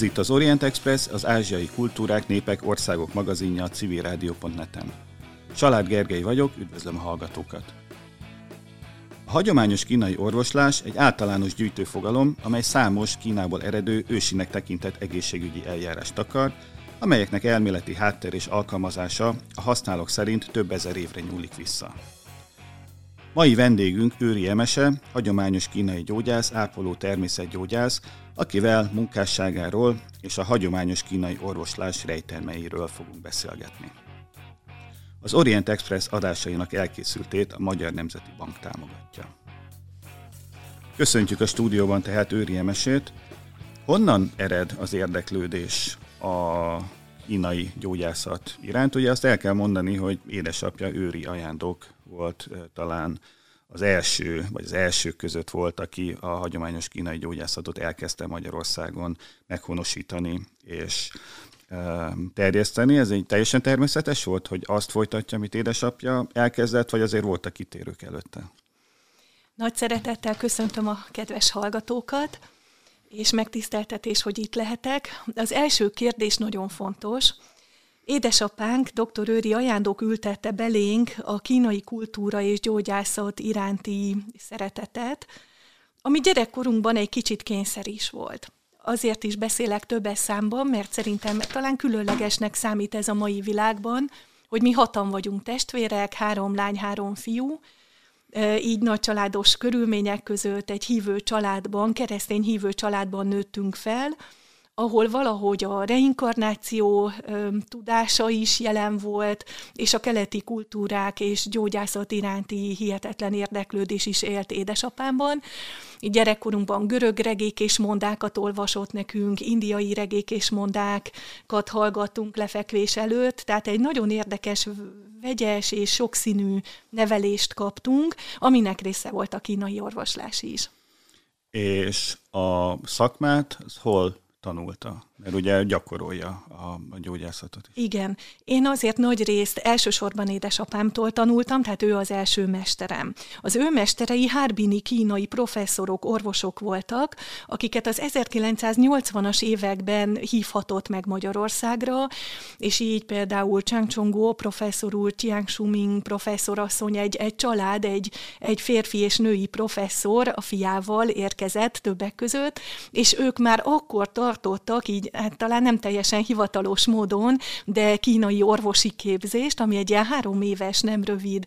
Ez itt az Orient Express, az ázsiai kultúrák, népek, országok magazinja a civilrádió.net-en. Család Gergely vagyok, üdvözlöm a hallgatókat! A hagyományos kínai orvoslás egy általános gyűjtőfogalom, amely számos Kínából eredő, ősinek tekintett egészségügyi eljárást takar, amelyeknek elméleti háttér és alkalmazása a használók szerint több ezer évre nyúlik vissza. Mai vendégünk Őri Emese, hagyományos kínai gyógyász, ápoló természetgyógyász, akivel munkásságáról és a hagyományos kínai orvoslás rejtelmeiről fogunk beszélgetni. Az Orient Express adásainak elkészültét a Magyar Nemzeti Bank támogatja. Köszöntjük a stúdióban tehát Őri Emesét. Honnan ered az érdeklődés a kínai gyógyászat iránt? Ugye azt el kell mondani, hogy édesapja Őri Ajándok volt talán az elsők között volt, aki a hagyományos kínai gyógyászatot elkezdte Magyarországon meghonosítani és terjeszteni. Ez egy teljesen természetes volt, hogy azt folytatja, amit édesapja elkezdett, vagy azért voltak kitérők előtte? Nagy szeretettel köszöntöm a kedves hallgatókat, és megtiszteltetés, hogy itt lehetek. Az első kérdés nagyon fontos. Édesapánk, dr. Őri Ajándok ültette belénk a kínai kultúra és gyógyászat iránti szeretetet, ami gyerekkorunkban egy kicsit kényszer is volt. Azért is beszélek többes számban, mert szerintem talán különlegesnek számít ez a mai világban, hogy mi hatan vagyunk testvérek, 3 lány, 3 fiú, így nagy családos körülmények között egy hívő családban, keresztény hívő családban nőttünk fel, ahol valahogy a reinkarnáció tudása is jelen volt, és a keleti kultúrák és gyógyászat iránti hihetetlen érdeklődés is élt édesapámban. Gyerekkorunkban görög regék és mondákat olvasott nekünk, indiai regék és mondákat hallgattunk lefekvés előtt, tehát egy nagyon érdekes, vegyes és sokszínű nevelést kaptunk, aminek része volt a kínai orvoslás is. És a szakmát hol tanulta? Mert ugye gyakorolja a gyógyászatot is. Igen. Én azért nagy részt elsősorban édesapámtól tanultam, tehát ő az első mesterem. Az ő mesterei harbini kínai professzorok, orvosok voltak, akiket az 1980-as években hívhatott meg Magyarországra, és így például Chang Chongguo professzor úr, Jiang Shuming professzorasszony, egy család, egy férfi és női professzor a fiával érkezett többek között, és ők már akkor tartottak, így hát talán nem teljesen hivatalos módon, de kínai orvosi képzést, ami egy ilyen 3 éves, nem rövid,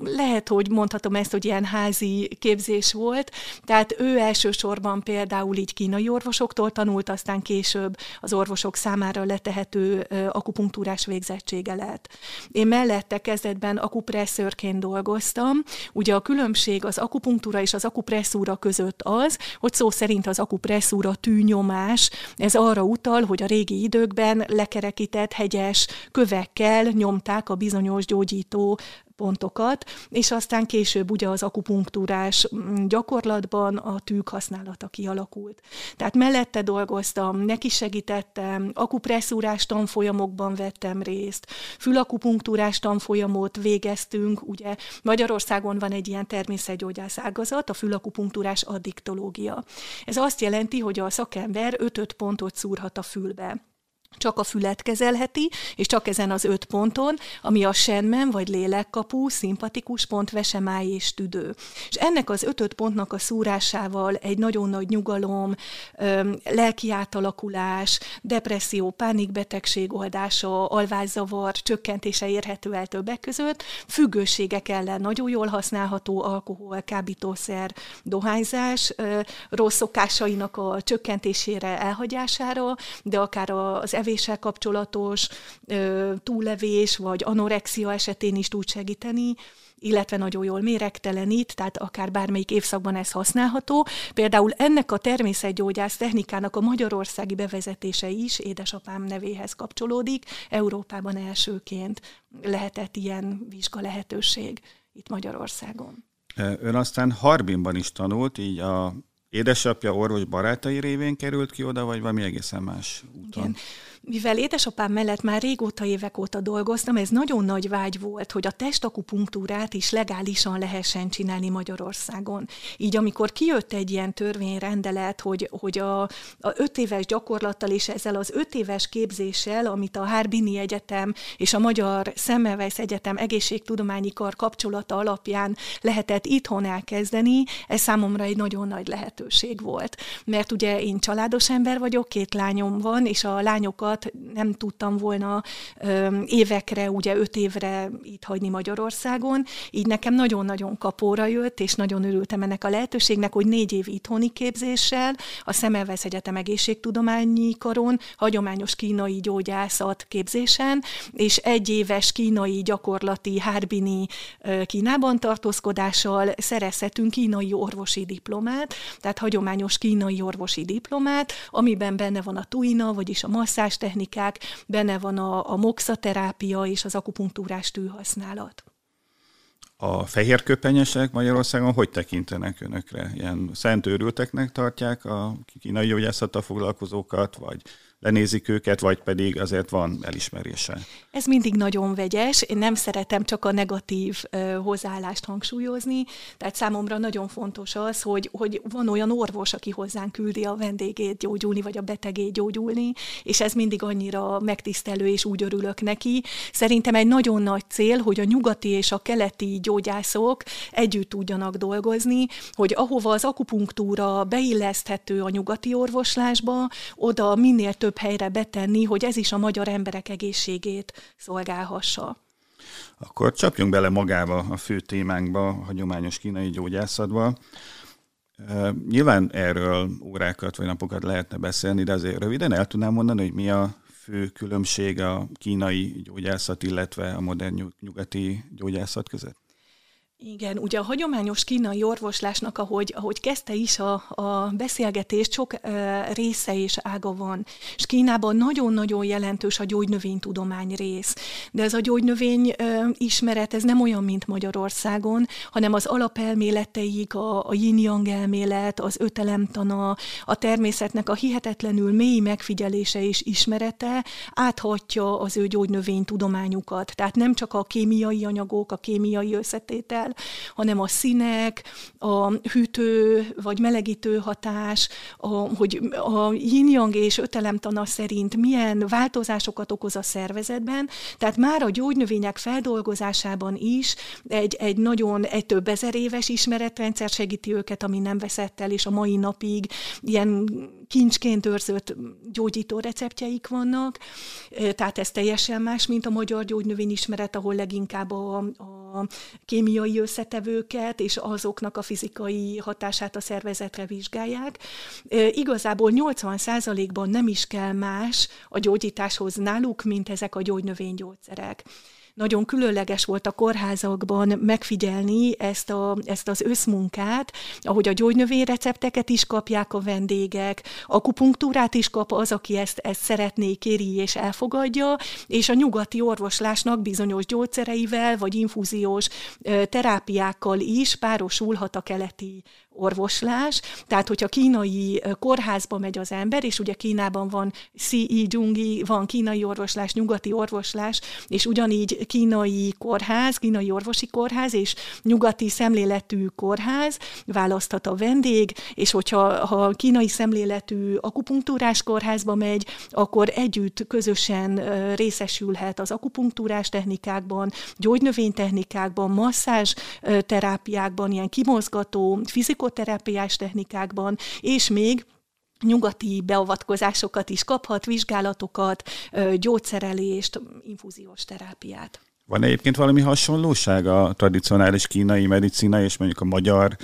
lehet, hogy mondhatom ezt, hogy ilyen házi képzés volt, tehát ő elsősorban például így kínai orvosoktól tanult, aztán később az orvosok számára letehető akupunktúrás végzettsége lett. Én mellette kezdetben akupresszőrként dolgoztam, ugye a különbség az akupunktúra és az akupresszúra között az, hogy szó szerint az akupresszúra tűnyomás, ez arra utal, hogy a régi időkben lekerekített hegyes kövekkel nyomták a bizonyos gyógyító pontokat, és aztán később ugye az akupunktúrás gyakorlatban a tűk használata kialakult. Tehát mellette dolgoztam, neki segítettem, akupresszúrás tanfolyamokban vettem részt, fülakupunktúrás tanfolyamot végeztünk, ugye Magyarországon van egy ilyen természetgyógyász ágazat, a fülakupunktúrás addiktológia. Ez azt jelenti, hogy a szakember 5-5 pontot szúrhat a fülbe. Csak a fület kezelheti, és csak ezen az 5 ponton, ami a senmen, vagy lélekkapu, szimpatikus pont, vesemáj és tüdő. És ennek az 5-5 pontnak a szúrásával egy nagyon nagy nyugalom, lelki átalakulás, depresszió, pánikbetegség oldása, alvászavar csökkentése érhető el többek között, függőségek ellen nagyon jól használható alkohol, kábítószer, dohányzás, rossz szokásainak a csökkentésére, elhagyására, de akár az evéssel kapcsolatos túlevés, vagy anorexia esetén is tud segíteni, illetve nagyon jól méregtelenít, tehát akár bármelyik évszakban ez használható. Például ennek a természetgyógyász technikának a magyarországi bevezetése is édesapám nevéhez kapcsolódik. Európában elsőként lehetett ilyen vizsga lehetőség itt Magyarországon. Ön aztán Harbinban is tanult, így a édesapja, orvos barátai révén került ki oda, vagy valami egészen más úton? Igen. Mivel édesapám mellett már régóta, évek óta dolgoztam, ez nagyon nagy vágy volt, hogy a testakupunktúrát is legálisan lehessen csinálni Magyarországon. Így amikor kijött egy ilyen törvényrendelet, hogy a 5 éves gyakorlattal és ezzel az 5 éves képzéssel, amit a Harbini Egyetem és a Magyar Semmelweis Egyetem egészségtudományi kar kapcsolata alapján lehetett itthon elkezdeni, ez számomra egy nagyon nagy lehetőség volt. Mert ugye én családos ember vagyok, 2 lányom van, és a lányokat nem tudtam volna évekre, ugye 5 évre itt hagyni Magyarországon, így nekem nagyon-nagyon kapóra jött, és nagyon örültem ennek a lehetőségnek, hogy 4 év itthoni képzéssel a Semmelweis Egyetem egészségtudományi karon, hagyományos kínai gyógyászat képzésen, és 1 éves kínai gyakorlati Harbini Kínában tartózkodással szerezhetünk kínai orvosi diplomát, tehát hagyományos kínai orvosi diplomát, amiben benne van a tuina, vagyis a masszázs technikák, benne van a moxaterápia és az akupunktúrás tűhasználat. A fehérköpenyesek Magyarországon hogy tekintenek önökre? Ilyen szent őrülteknek tartják a kínai gyógyászattal foglalkozókat, vagy lenézik őket, vagy pedig azért van elismerése? Ez mindig nagyon vegyes. Én nem szeretem csak a negatív hozzáállást hangsúlyozni, tehát számomra nagyon fontos az, hogy van olyan orvos, aki hozzánk küldi a vendégét gyógyulni, vagy a betegét gyógyulni, és ez mindig annyira megtisztelő, és úgy örülök neki. Szerintem egy nagyon nagy cél, hogy a nyugati és a keleti gyógyászok együtt tudjanak dolgozni, hogy ahova az akupunktúra beilleszthető a nyugati orvoslásba, oda minél több helyre betenni, hogy ez is a magyar emberek egészségét szolgálhassa. Akkor csapjunk bele magába a fő témánkba, a hagyományos kínai gyógyászatba. Nyilván erről órákat vagy napokat lehetne beszélni, de azért röviden el tudnám mondani, hogy mi a fő különbség a kínai gyógyászat, illetve a modern nyugati gyógyászat között? Igen, ugye a hagyományos kínai orvoslásnak, ahogy kezdte is a beszélgetést, sok része és ága van. És Kínában nagyon-nagyon jelentős a gyógynövénytudomány rész. De ez a gyógynövény ismeret, ez nem olyan, mint Magyarországon, hanem az alapelméleteik, a yin-yang elmélet, az ötelemtana, a természetnek a hihetetlenül mély megfigyelése és ismerete áthatja az ő gyógynövénytudományukat. Tehát nem csak a kémiai anyagok, a kémiai összetétel, hanem a színek, a hűtő vagy melegítő hatás, hogy a yin-yang és ötelemtana szerint milyen változásokat okoz a szervezetben, tehát már a gyógynövények feldolgozásában is egy több ezer éves ismeretrendszer segíti őket, ami nem veszett el, és a mai napig ilyen kincsként őrzött gyógyító receptjeik vannak, tehát ez teljesen más, mint a magyar gyógynövényismeret, ahol leginkább a kémiai összetevőket és azoknak a fizikai hatását a szervezetre vizsgálják. Igazából 80%-ban nem is kell más a gyógyításhoz náluk, mint ezek a gyógynövénygyógyszerek. Nagyon különleges volt a kórházakban megfigyelni ezt az összmunkát, ahogy a gyógynövényrecepteket is kapják a vendégek, akupunktúrát is kap az, aki ezt szeretné, kéri és elfogadja, és a nyugati orvoslásnak bizonyos gyógyszereivel vagy infúziós terápiákkal is párosulhat a keleti orvoslás. Tehát, hogyha kínai kórházba megy az ember, és ugye Kínában van Xi Jungi, van kínai orvoslás, nyugati orvoslás, és ugyanígy kínai kórház, kínai orvosi kórház, és nyugati szemléletű kórház, választhat a vendég, és ha kínai szemléletű akupunktúrás kórházba megy, akkor együtt közösen részesülhet az akupunktúrás technikákban, gyógynövénytechnikákban, masszázs terápiákban, ilyen kimozgató, fizikoterápiás technikákban, és még nyugati beavatkozásokat is kaphat, vizsgálatokat, gyógyszerelést, infúziós terápiát. Van egyébként valami hasonlóság a tradicionális kínai medicina és mondjuk a magyar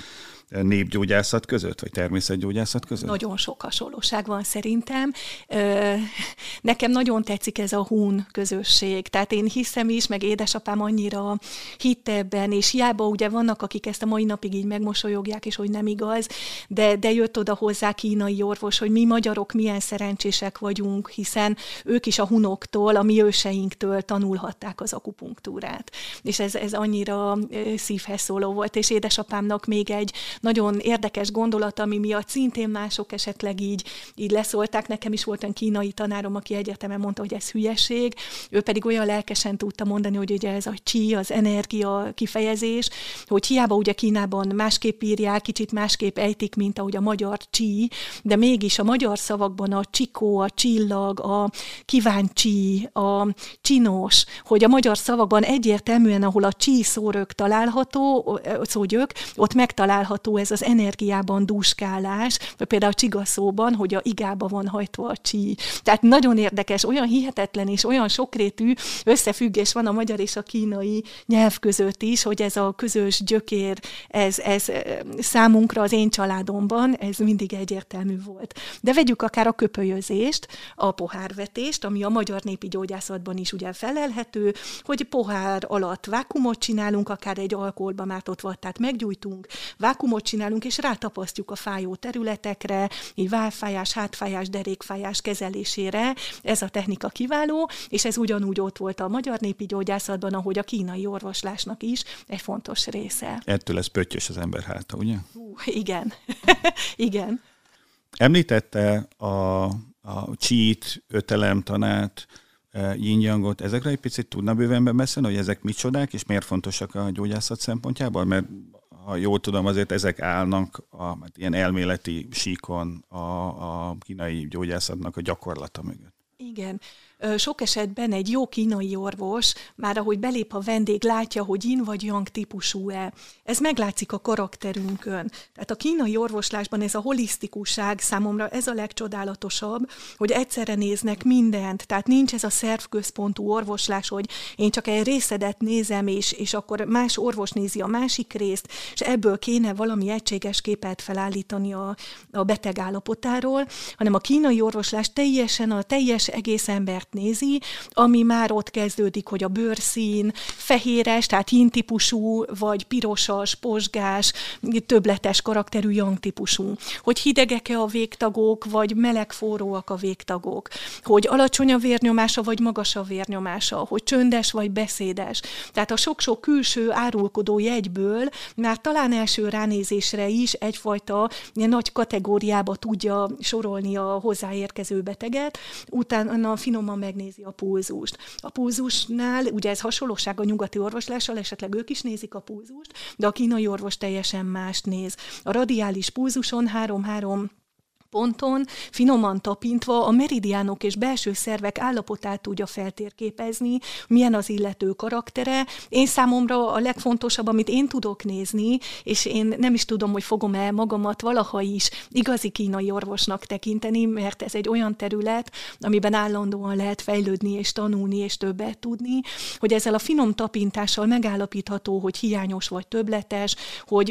népgyógyászat között, vagy természetgyógyászat között? Nagyon sok hasonlóság van szerintem. Nekem nagyon tetszik ez a hun közösség. Tehát én hiszem is, meg édesapám annyira hitt ebben, és hiába ugye vannak, akik ezt a mai napig így megmosolyogják, és hogy nem igaz, de jött oda hozzá kínai orvos, hogy mi magyarok milyen szerencsések vagyunk, hiszen ők is a hunoktól, a mi őseinktől tanulhatták az akupunktúrát. És ez annyira szívhez szóló volt, és édesapámnak még egy nagyon érdekes gondolat, ami miatt szintén mások esetleg így leszólták. Nekem is volt olyan kínai tanárom, aki egyetemen mondta, hogy ez hülyeség. Ő pedig olyan lelkesen tudta mondani, hogy ugye ez a qi, az energia kifejezés, hogy hiába ugye Kínában másképp írják, kicsit másképp ejtik, mint ahogy a magyar qi, de mégis a magyar szavakban a csikó, a csillag, a kíváncsi, a csinos, hogy a magyar szavakban egyértelműen, ahol a qi szórök található, szógyök, ott megtalálható ez az energiában dúskálás, vagy például a csigaszóban, hogy a igába van hajtva a qi. Tehát nagyon érdekes, olyan hihetetlen és olyan sokrétű összefüggés van a magyar és a kínai nyelv között is, hogy ez a közös gyökér, ez számunkra az én családomban, ez mindig egyértelmű volt. De vegyük akár a köpölyözést, a pohárvetést, ami a magyar népi gyógyászatban is ugye felelhető, hogy pohár alatt vákumot csinálunk, akár egy alkoholba mártott vattát meggyújtunk, vákumot csinálunk, és rátapasztjuk a fájó területekre, így válfájás, hátfájás, derékfájás kezelésére. Ez a technika kiváló, és ez ugyanúgy ott volt a magyar népi gyógyászatban, ahogy a kínai orvoslásnak is egy fontos része. Ettől lesz pöttyös az ember háta, ugye? Igen. Igen. Említette a csít, ötelemtanát, yin-yangot, ezekre egy picit tudna bővenben beszélni, hogy ezek micsodák, és miért fontosak a gyógyászat szempontjából? Mert ha jól tudom, azért ezek állnak ilyen elméleti síkon a kínai gyógyászatnak a gyakorlata mögött. Igen. Sok esetben egy jó kínai orvos, már ahogy belép a vendég, látja, hogy yin vagy yang típusú-e. Ez meglátszik a karakterünkön. Tehát a kínai orvoslásban ez a holisztikusság számomra ez a legcsodálatosabb, hogy egyszerre néznek mindent. Tehát nincs ez a szervközpontú orvoslás, hogy én csak egy részedet nézem, és akkor más orvos nézi a másik részt, és ebből kéne valami egységes képet felállítani a beteg állapotáról, hanem a kínai orvoslás teljesen a teljes egész embert nézi, ami már ott kezdődik, hogy a bőrszín fehéres, tehát yin típusú, vagy pirosas, pozsgás, többletes karakterű yang típusú. Hogy hidegek-e a végtagok, vagy meleg-forróak a végtagok. Hogy alacsony a vérnyomása, vagy magas a vérnyomása. Hogy csöndes, vagy beszédes. Tehát a sok-sok külső árulkodó jegyből már talán első ránézésre is egyfajta ilyen nagy kategóriába tudja sorolni a hozzáérkező beteget, utána finoman megnézi a pulzust. A pulzusnál, ugye ez hasonlóság a nyugati orvoslással, esetleg ők is nézik a pulzust, de a kínai orvos teljesen mást néz. A radiális pulzuson 3-3 ponton, finoman tapintva a meridiánok és belső szervek állapotát tudja feltérképezni, milyen az illető karaktere. Én számomra a legfontosabb, amit én tudok nézni, és én nem is tudom, hogy fogom-e magamat valaha is igazi kínai orvosnak tekinteni, mert ez egy olyan terület, amiben állandóan lehet fejlődni és tanulni és többet tudni, hogy ezzel a finom tapintással megállapítható, hogy hiányos vagy többletes,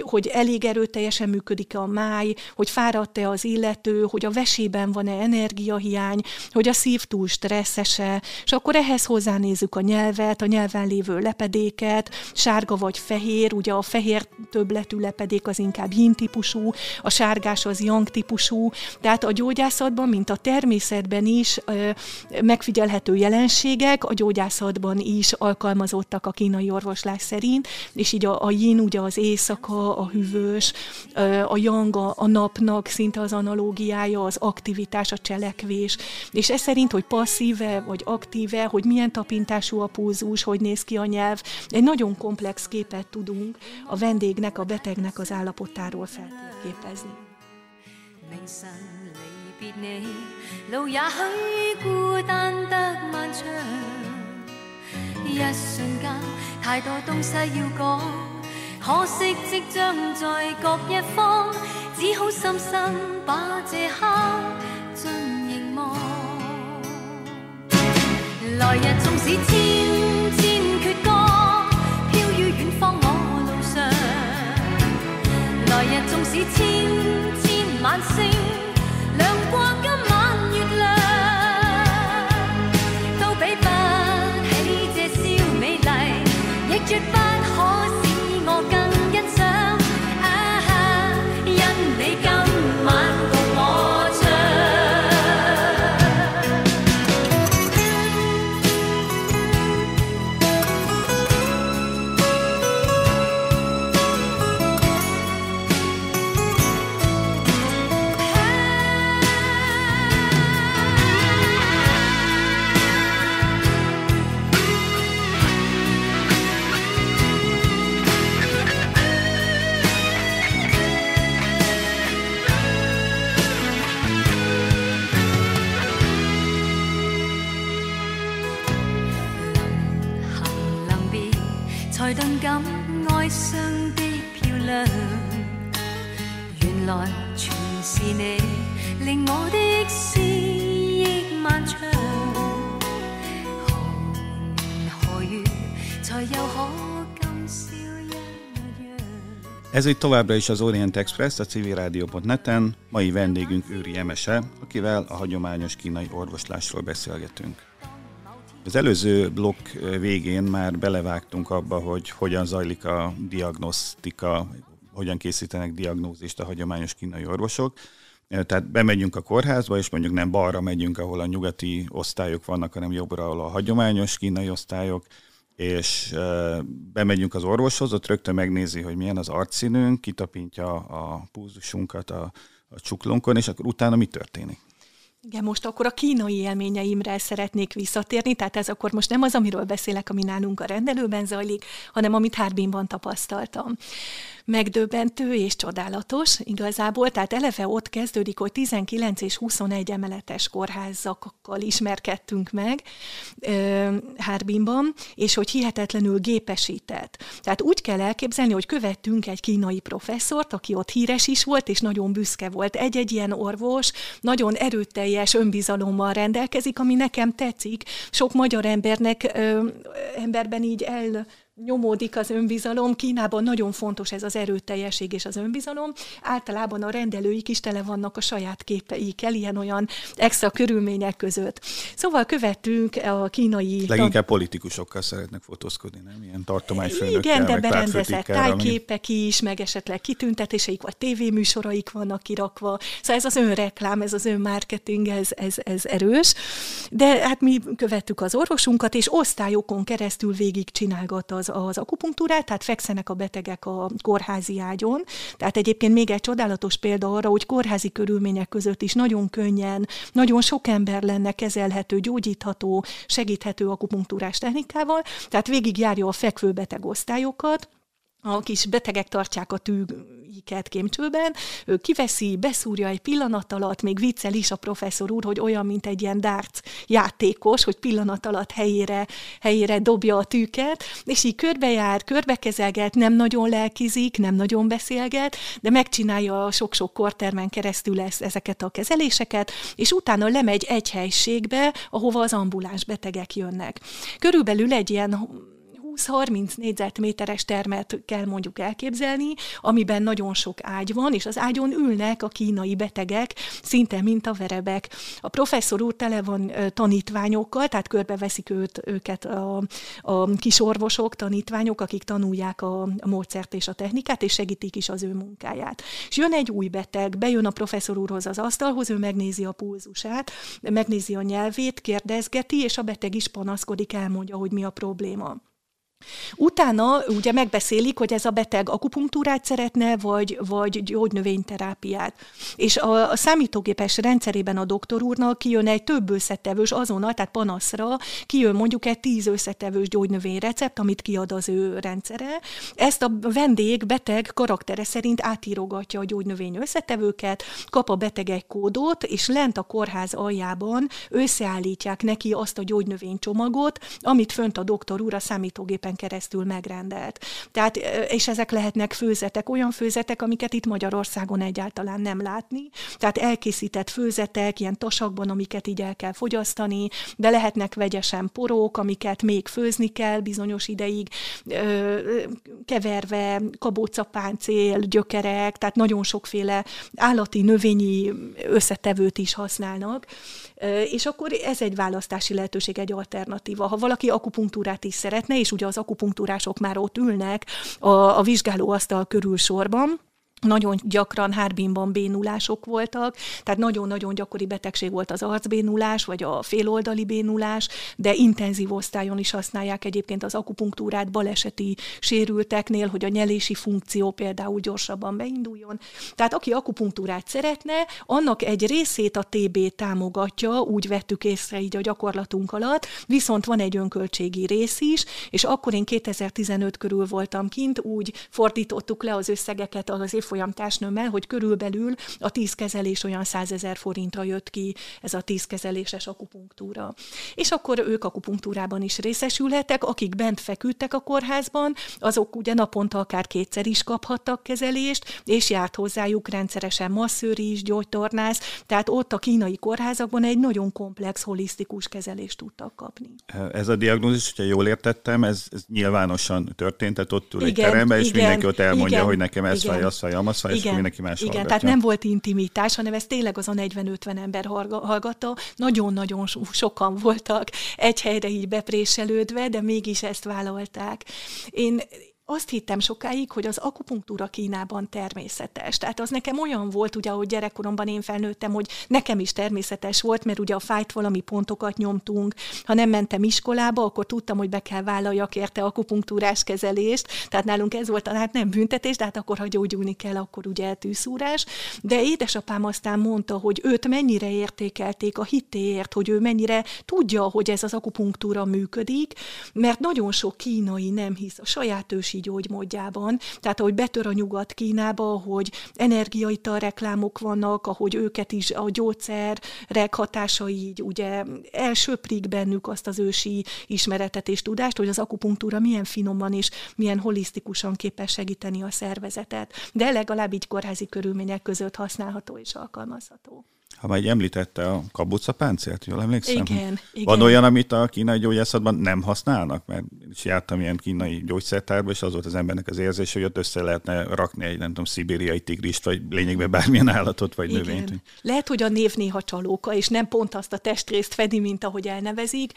hogy elég erőteljesen működik a máj, hogy fáradt-e az illető, hogy a vesében van-e energiahiány, hogy a szív túl stresszese, és akkor ehhez hozzánézzük a nyelvet, a nyelven lévő lepedéket, sárga vagy fehér, ugye a fehér többletű lepedék az inkább yin típusú, a sárgás az yang típusú, tehát a gyógyászatban, mint a természetben is megfigyelhető jelenségek, a gyógyászatban is alkalmazottak a kínai orvoslás szerint, és így a yin ugye az éjszaka, a hűvös, a yang a napnak szinte az analóg, az aktivitás, a cselekvés, és ez szerint, hogy passzíve vagy aktíve, hogy milyen tapintású a pulzus, hogy néz ki a nyelv, egy nagyon komplex képet tudunk a vendégnek, a betegnek az állapotáról feltérképezni. 來全是你，令我的思憶漫長。何年何月，才又可今宵一樣？Ez itt továbbra is az Orient Express a civilrádió.net-en, mai vendégünk Őri Emese, akivel a hagyományos kínai orvoslásról beszélgetünk. Az előző blokk végén már belevágtunk abba, hogy hogyan zajlik a diagnosztika, hogyan készítenek diagnózist a hagyományos kínai orvosok. Tehát bemegyünk a kórházba, és mondjuk nem balra megyünk, ahol a nyugati osztályok vannak, hanem jobbra, ahol a hagyományos kínai osztályok, és bemegyünk az orvoshoz, ott rögtön megnézi, hogy milyen az arcszínünk, kitapintja a pulzusunkat a csuklónkon, és akkor utána mi történik? Igen, most akkor a kínai élményeimre szeretnék visszatérni, tehát ez akkor most nem az, amiről beszélek, ami nálunk a rendelőben zajlik, hanem amit Harbinban tapasztaltam. Megdöbbentő és csodálatos igazából, tehát eleve ott kezdődik, hogy 19 és 21 emeletes kórházakkal ismerkedtünk meg Harbinban, és hogy hihetetlenül gépesített. Tehát úgy kell elképzelni, hogy követtünk egy kínai professzort, aki ott híres is volt, és nagyon büszke volt. Egy-egy ilyen orvos nagyon erőteljes önbizalommal rendelkezik, ami nekem tetszik. Sok magyar emberben így nyomódik az önbizalom. Kínában nagyon fontos ez az erőteljesség és az önbizalom. Általában a rendelőik is tele vannak a saját képeikkel, ilyen-olyan extra körülmények között. Szóval követünk a kínai... Leginkább politikusokkal szeretnek fotózkodni, nem? Ilyen tartományfőnökkel. Igen, de berendezett tájképek is, meg esetleg kitüntetéseik, vagy tévéműsoraik vannak kirakva. Szóval ez az önreklám, ez az önmarketing, ez erős. De hát mi követtük az orvosunkat, és osztályokon keresztül végig csinálgatta az akupunktúrát, tehát fekszenek a betegek a kórházi ágyon. Tehát egyébként még egy csodálatos példa arra, hogy kórházi körülmények között is nagyon könnyen, nagyon sok ember lenne kezelhető, gyógyítható, segíthető akupunktúrás technikával, tehát végigjárja a fekvő beteg osztályokat, a kis betegek tartják a tűiket kémcsőben, ő kiveszi, beszúrja egy pillanat alatt, még viccel is a professzor úr, hogy olyan, mint egy ilyen darts játékos, hogy pillanat alatt helyére dobja a tűket, és így körbejár, körbekezelget, nem nagyon lelkizik, nem nagyon beszélget, de megcsinálja a sok-sok kortermen keresztül ezeket a kezeléseket, és utána lemegy egy helyiségbe, ahova az ambuláns betegek jönnek. Körülbelül egy ilyen 20-30 négyzetméteres termet kell mondjuk elképzelni, amiben nagyon sok ágy van, és az ágyon ülnek a kínai betegek, szinte mint a verebek. A professzor úr tele van tanítványokkal, tehát körbeveszik őket a kisorvosok, tanítványok, akik tanulják a módszert és a technikát, és segítik is az ő munkáját. És jön egy új beteg, bejön a professzor úrhoz az asztalhoz, ő megnézi a pulzusát, megnézi a nyelvét, kérdezgeti, és a beteg is panaszkodik, elmondja, hogy mi a probléma. Utána ugye megbeszélik, hogy ez a beteg akupunktúrát szeretne, vagy gyógynövényterápiát. És a számítógépes rendszerében a doktor úrnak kijön egy több összetevős azonnal, tehát panaszra, kijön mondjuk egy 10 összetevős gyógynövényrecept, amit kiad az ő rendszere. Ezt a vendég beteg karaktere szerint átírogatja a gyógynövény összetevőket, kap a beteg egy kódot, és lent a kórház aljában összeállítják neki azt a gyógynövénycsomagot, amit fönt a doktor úr a számítógépen keresztül megrendelt. Tehát, és ezek lehetnek főzetek, olyan főzetek, amiket itt Magyarországon egyáltalán nem látni. Tehát elkészített főzetek, ilyen tasakban, amiket így el kell fogyasztani, de lehetnek vegyesen porok, amiket még főzni kell bizonyos ideig, keverve, kabócapáncél, gyökerek, tehát nagyon sokféle állati, növényi összetevőt is használnak. És akkor ez egy választási lehetőség, egy alternatíva. Ha valaki akupunktúrát is szeretne, és ugye az akupunktúrások már ott ülnek a vizsgálóasztal körül sorban. Nagyon gyakran Harbinban bénulások voltak, tehát nagyon-nagyon gyakori betegség volt az arcbénulás, vagy a féloldali bénulás, de intenzív osztályon is használják egyébként az akupunktúrát baleseti sérülteknél, hogy a nyelési funkció például gyorsabban beinduljon. Tehát aki akupunktúrát szeretne, annak egy részét a TB támogatja, úgy vettük észre így a gyakorlatunk alatt, viszont van egy önköltségi rész is, és akkor én 2015 körül voltam kint, úgy fordítottuk le az összegeket az évfolyamán árfolyamtársnőmmel, hogy körülbelül a 10 kezelés olyan 100 000 forintra jött ki, ez a 10 kezeléses akupunktúra. És akkor ők akupunktúrában is részesülhettek, akik bent feküdtek a kórházban, azok ugye naponta akár kétszer is kaphattak kezelést, és járt hozzájuk rendszeresen masszőr is, gyógytornász, tehát ott a kínai kórházakban egy nagyon komplex, holisztikus kezelést tudtak kapni. Ez a diagnózis, hogyha jól értettem, ez nyilvánosan történt, tehát ott ül egy teremben, és mindenki ott elmondja, hogy nekem ez fáj, az fáj, amaz fáj, és mindenki más hallgatja. Igen, tehát nem volt intimitás, hanem ez tényleg az a 40-50 ember hallgatta, nagyon-nagyon sokan voltak egy helyre így bepréselődve, de mégis ezt vállalták. Én azt hittem sokáig, hogy az akupunktúra Kínában természetes. Tehát az nekem olyan volt, ugye, ahogy gyerekkoromban én felnőttem, hogy nekem is természetes volt, mert ugye a fájt valami pontokat nyomtunk. Ha nem mentem iskolába, akkor tudtam, hogy be kell vállaljak érte akupunktúrás kezelést. Tehát nálunk ez volt, hát nem büntetés, de hát akkor, ha gyógyulni kell, akkor ugye eltűszúrás. De édesapám aztán mondta, hogy őt mennyire értékelték a hitéért, hogy ő mennyire tudja, hogy ez az akupunktúra működik, mert nagyon sok kínai nem hisz a saját gyógymódjában. Tehát, ahogy betör a nyugat Kínába, hogy energiaital reklámok vannak, ahogy őket is a gyógyszerek hatásai így ugye elsöprik bennük azt az ősi ismeretet és tudást, hogy az akupunktúra milyen finoman és milyen holisztikusan képes segíteni a szervezetet. De legalább így kórházi körülmények között használható és alkalmazható. Ha már így említette a kapucapáncélt, jól emlékszem? Igen. Van olyan, amit a kínai gyógyászatban nem használnak? Mert is jártam ilyen kínai gyógyszertárba, és az volt az embernek az érzés, hogy ott össze lehetne rakni egy, nem tudom, szibériai tigrist, vagy lényegben bármilyen állatot, vagy növényt. Lehet, hogy a név néha csalóka, és nem pont azt a testrészt fedi, mint ahogy elnevezik,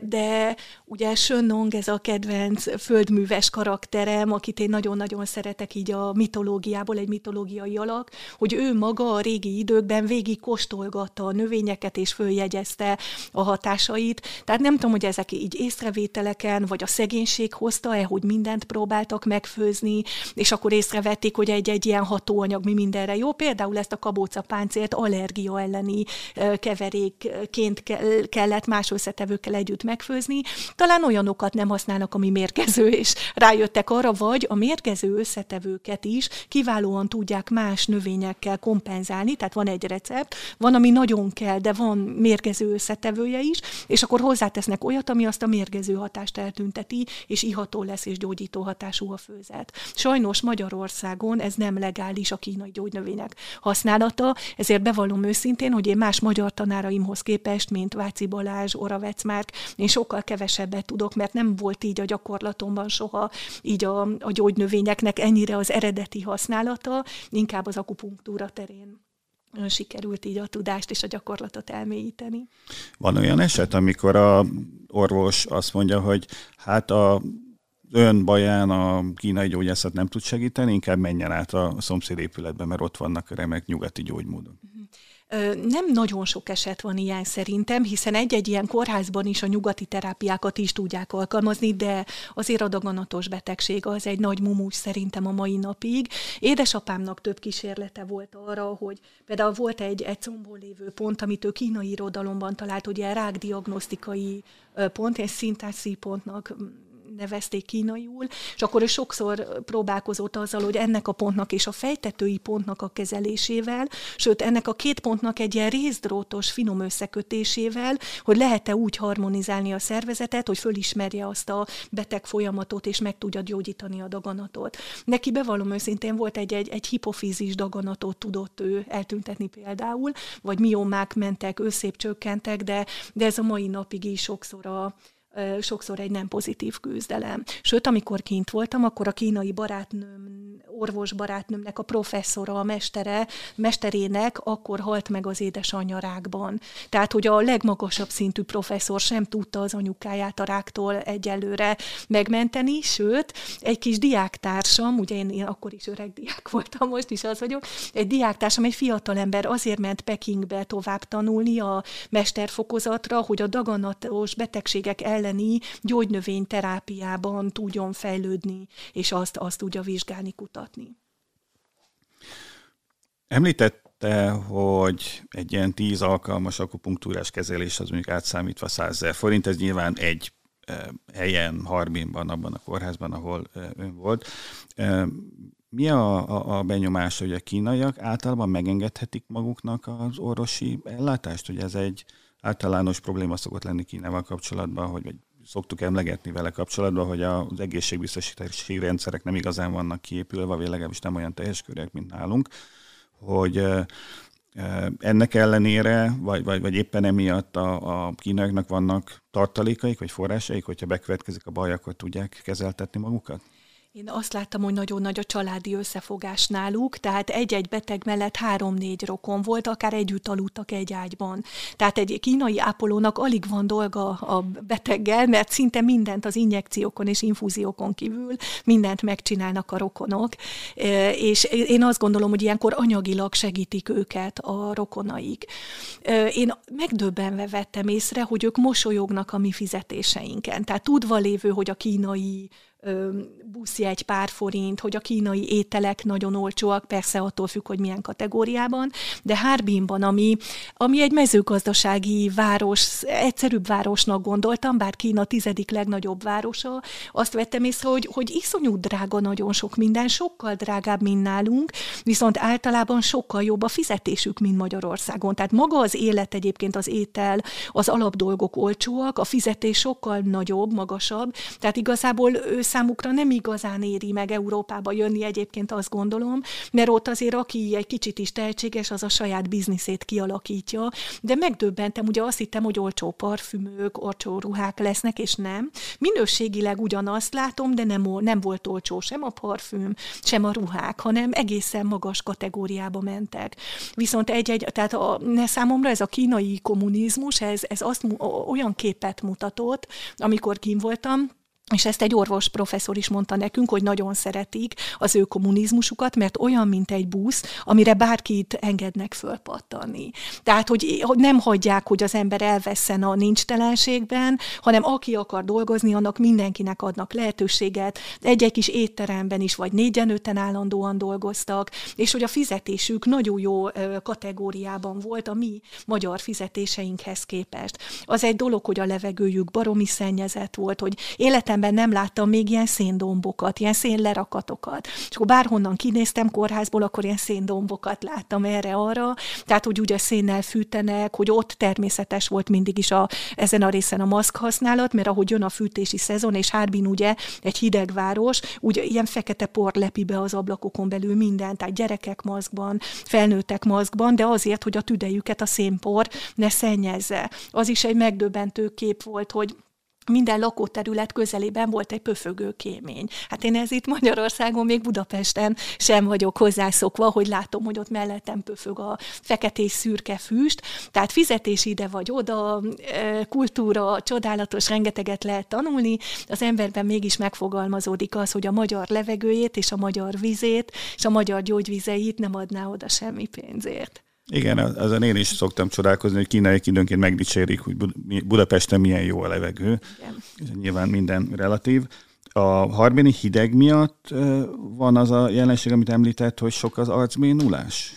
de ugye Shennong, ez a kedvenc földműves karakterem, akit én nagyon-nagyon szeretek így a mitológiából, egy mitológiai alak, hogy ő maga a régi időkben végig kóstolgatta a növényeket, és följegyezte a hatásait. Tehát nem tudom, hogy ezek így észrevételeken, vagy a szegénység hozta-e, hogy mindent próbáltak megfőzni, és akkor észrevették, hogy egy ilyen hatóanyag mi mindenre jó. Például ezt a kabócapáncélt allergia elleni keverékként kellett más összetevőkkel együtt megfőzni. Talán olyanokat nem használnak, ami mérgező, és rájöttek arra, vagy a mérgező összetevőket is kiválóan tudják más növényekkel kompenzálni, tehát van egy recept, van, ami nagyon kell, de van mérgező összetevője is, és akkor hozzátesznek olyat, ami azt a mérgező hatást eltünteti, és iható lesz, és gyógyító hatású a főzet. Sajnos Magyarországon ez nem legális a kínai gyógynövények használata, ezért bevallom őszintén, hogy én más magyar tanáraimhoz képest, mint Váci Balázs, Oravec Márk, én sokkal kevesebbet tudok, mert nem volt így a gyakorlatomban soha így a gyógynövényeknek ennyire az eredeti használata, inkább az akupunktúra terén sikerült így a tudást és a gyakorlatot elmélyíteni. Van olyan eset, amikor az orvos azt mondja, hogy hát az ön baján a kínai gyógyászat nem tud segíteni, inkább menjen át a szomszéd épületbe, mert ott vannak remek nyugati gyógymódok. Nem nagyon sok eset van ilyen szerintem, hiszen egy-egy ilyen kórházban is a nyugati terápiákat is tudják alkalmazni, de azért a daganatos betegség az egy nagy mumus szerintem a mai napig. Édesapámnak több kísérlete volt arra, hogy például volt egy combon lévő pont, amit ő kínai irodalomban talált, hogy ilyen rákdiagnosztikai pont, egy szintáci pontnak nevezték kínaiul, és akkor ő sokszor próbálkozott azzal, hogy ennek a pontnak és a fejtetői pontnak a kezelésével, sőt, ennek a két pontnak egy ilyen részdrótos finom összekötésével, hogy lehet-e úgy harmonizálni a szervezetet, hogy fölismerje azt a beteg folyamatot, és meg tudja gyógyítani a daganatot. Neki bevallom őszintén volt egy hipofízis daganatot tudott ő eltüntetni például, vagy miomák mentek, őszép csökkentek, de ez a mai napig is sokszor egy nem pozitív küzdelem. Sőt, amikor kint voltam, akkor a kínai barátnőm, orvos barátnőmnek a professzora, a mesterének akkor halt meg az édesanyja rákban. Tehát, hogy a legmagasabb szintű professzor sem tudta az anyukáját a ráktól egyelőre megmenteni, sőt, egy kis diáktársam, ugye én akkor is öreg diák voltam, most is az vagyok, egy diáktársam, egy fiatalember azért ment Pekingbe tovább tanulni a mesterfokozatra, hogy a daganatos betegségek elleni gyógynövényterápiában tudjon fejlődni, és azt tudja vizsgálni, kutatni. Említette, hogy egy ilyen 10 alkalmas akupunktúrás kezelés, az mondjuk átszámítva 100 000 forint, ez nyilván egy helyen, Harbinban, abban a kórházban, ahol ön volt. Mi a benyomás, hogy a kínaiak általában megengedhetik maguknak az orvosi ellátást? Ugye ez egy általános probléma szokott lenni Kínával kapcsolatban, hogy szoktuk emlegetni vele kapcsolatban, hogy az egészségbiztosítási rendszerek nem igazán vannak kiépülve, vagy legalábbis nem olyan teljes körűek, mint nálunk, hogy ennek ellenére, vagy éppen emiatt a kínaiaknak vannak tartalékaik, vagy forrásaik, hogyha bekövetkezik a baj, akkor tudják kezeltetni magukat? Én azt láttam, hogy nagyon nagy a családi összefogás náluk, tehát egy-egy beteg mellett 3-4 rokon volt, akár együtt aludtak egy ágyban. Tehát egy kínai ápolónak alig van dolga a beteggel, mert szinte mindent az injekciókon és infúziókon kívül mindent megcsinálnak a rokonok. És én azt gondolom, hogy ilyenkor anyagilag segítik őket a rokonaik. Én megdöbbenve vettem észre, hogy ők mosolyognak a mi fizetéseinken. Tehát tudva lévő, hogy a kínai buszjegy pár forint, hogy a kínai ételek nagyon olcsóak, persze attól függ, hogy milyen kategóriában, de Harbinban, ami egy mezőgazdasági város, egyszerűbb városnak gondoltam, bár Kína 10. legnagyobb városa, azt vettem észre, hogy iszonyú drága nagyon sok minden, sokkal drágább, mint nálunk, viszont általában sokkal jobb a fizetésük, mint Magyarországon. Tehát maga az élet egyébként, az étel, az alapdolgok olcsóak, a fizetés sokkal nagyobb, magasabb, tehát igazából számukra nem igazán éri meg Európába jönni egyébként, azt gondolom, mert ott azért aki egy kicsit is tehetséges, az a saját bizniszét kialakítja, de megdöbbentem, ugye azt hittem, hogy olcsó parfümök, olcsó ruhák lesznek, és nem. Minőségileg ugyanazt látom, de nem volt olcsó sem a parfüm, sem a ruhák, hanem egészen magas kategóriába mentek. Viszont tehát számomra ez a kínai kommunizmus, ez olyan képet mutatott, amikor kint voltam, és ezt egy orvos professzor is mondta nekünk, hogy nagyon szeretik az ő kommunizmusukat, mert olyan, mint egy busz, amire bárkit engednek fölpattanni. Tehát, hogy nem hagyják, hogy az ember elvesszen a nincstelenségben, hanem aki akar dolgozni, annak mindenkinek adnak lehetőséget. Egy-egy kis étteremben is, vagy 4-5-en állandóan dolgoztak, és hogy a fizetésük nagyon jó kategóriában volt a mi magyar fizetéseinkhez képest. Az egy dolog, hogy a levegőjük baromi szennyezett volt, hogy életemben nem láttam még ilyen széndombokat, ilyen szénlerakatokat. És akkor bárhonnan kinéztem kórházból, akkor ilyen széndombokat láttam erre-arra. Tehát, hogy ugye szénnel fűtenek, hogy ott természetes volt mindig is ezen a részen a maszk használat, mert ahogy jön a fűtési szezon, és Harbin ugye egy hideg város, ugye ilyen fekete por lepi be az ablakokon belül mindent, tehát gyerekek maszkban, felnőttek maszkban, de azért, hogy a tüdejüket a szénpor ne szennyezze. Az is egy megdöbbentő kép volt, hogy minden lakóterület közelében volt egy pöfögő kémény. Hát én ez itt Magyarországon, még Budapesten sem vagyok hozzászokva, hogy látom, hogy ott mellettem pöfög a feketés szürke füst. Tehát fizetés ide vagy oda, kultúra, csodálatos, rengeteget lehet tanulni. Az emberben mégis megfogalmazódik az, hogy a magyar levegőjét és a magyar vizét és a magyar gyógyvizeit nem adná oda semmi pénzért. Igen, azon én is szoktam csodálkozni, hogy kínaiak időnként megdicsérik, hogy Budapesten milyen jó a levegő. Igen. Nyilván minden relatív. A harbini hideg miatt van az a jelenség, amit említett, hogy sok az arcbénulás?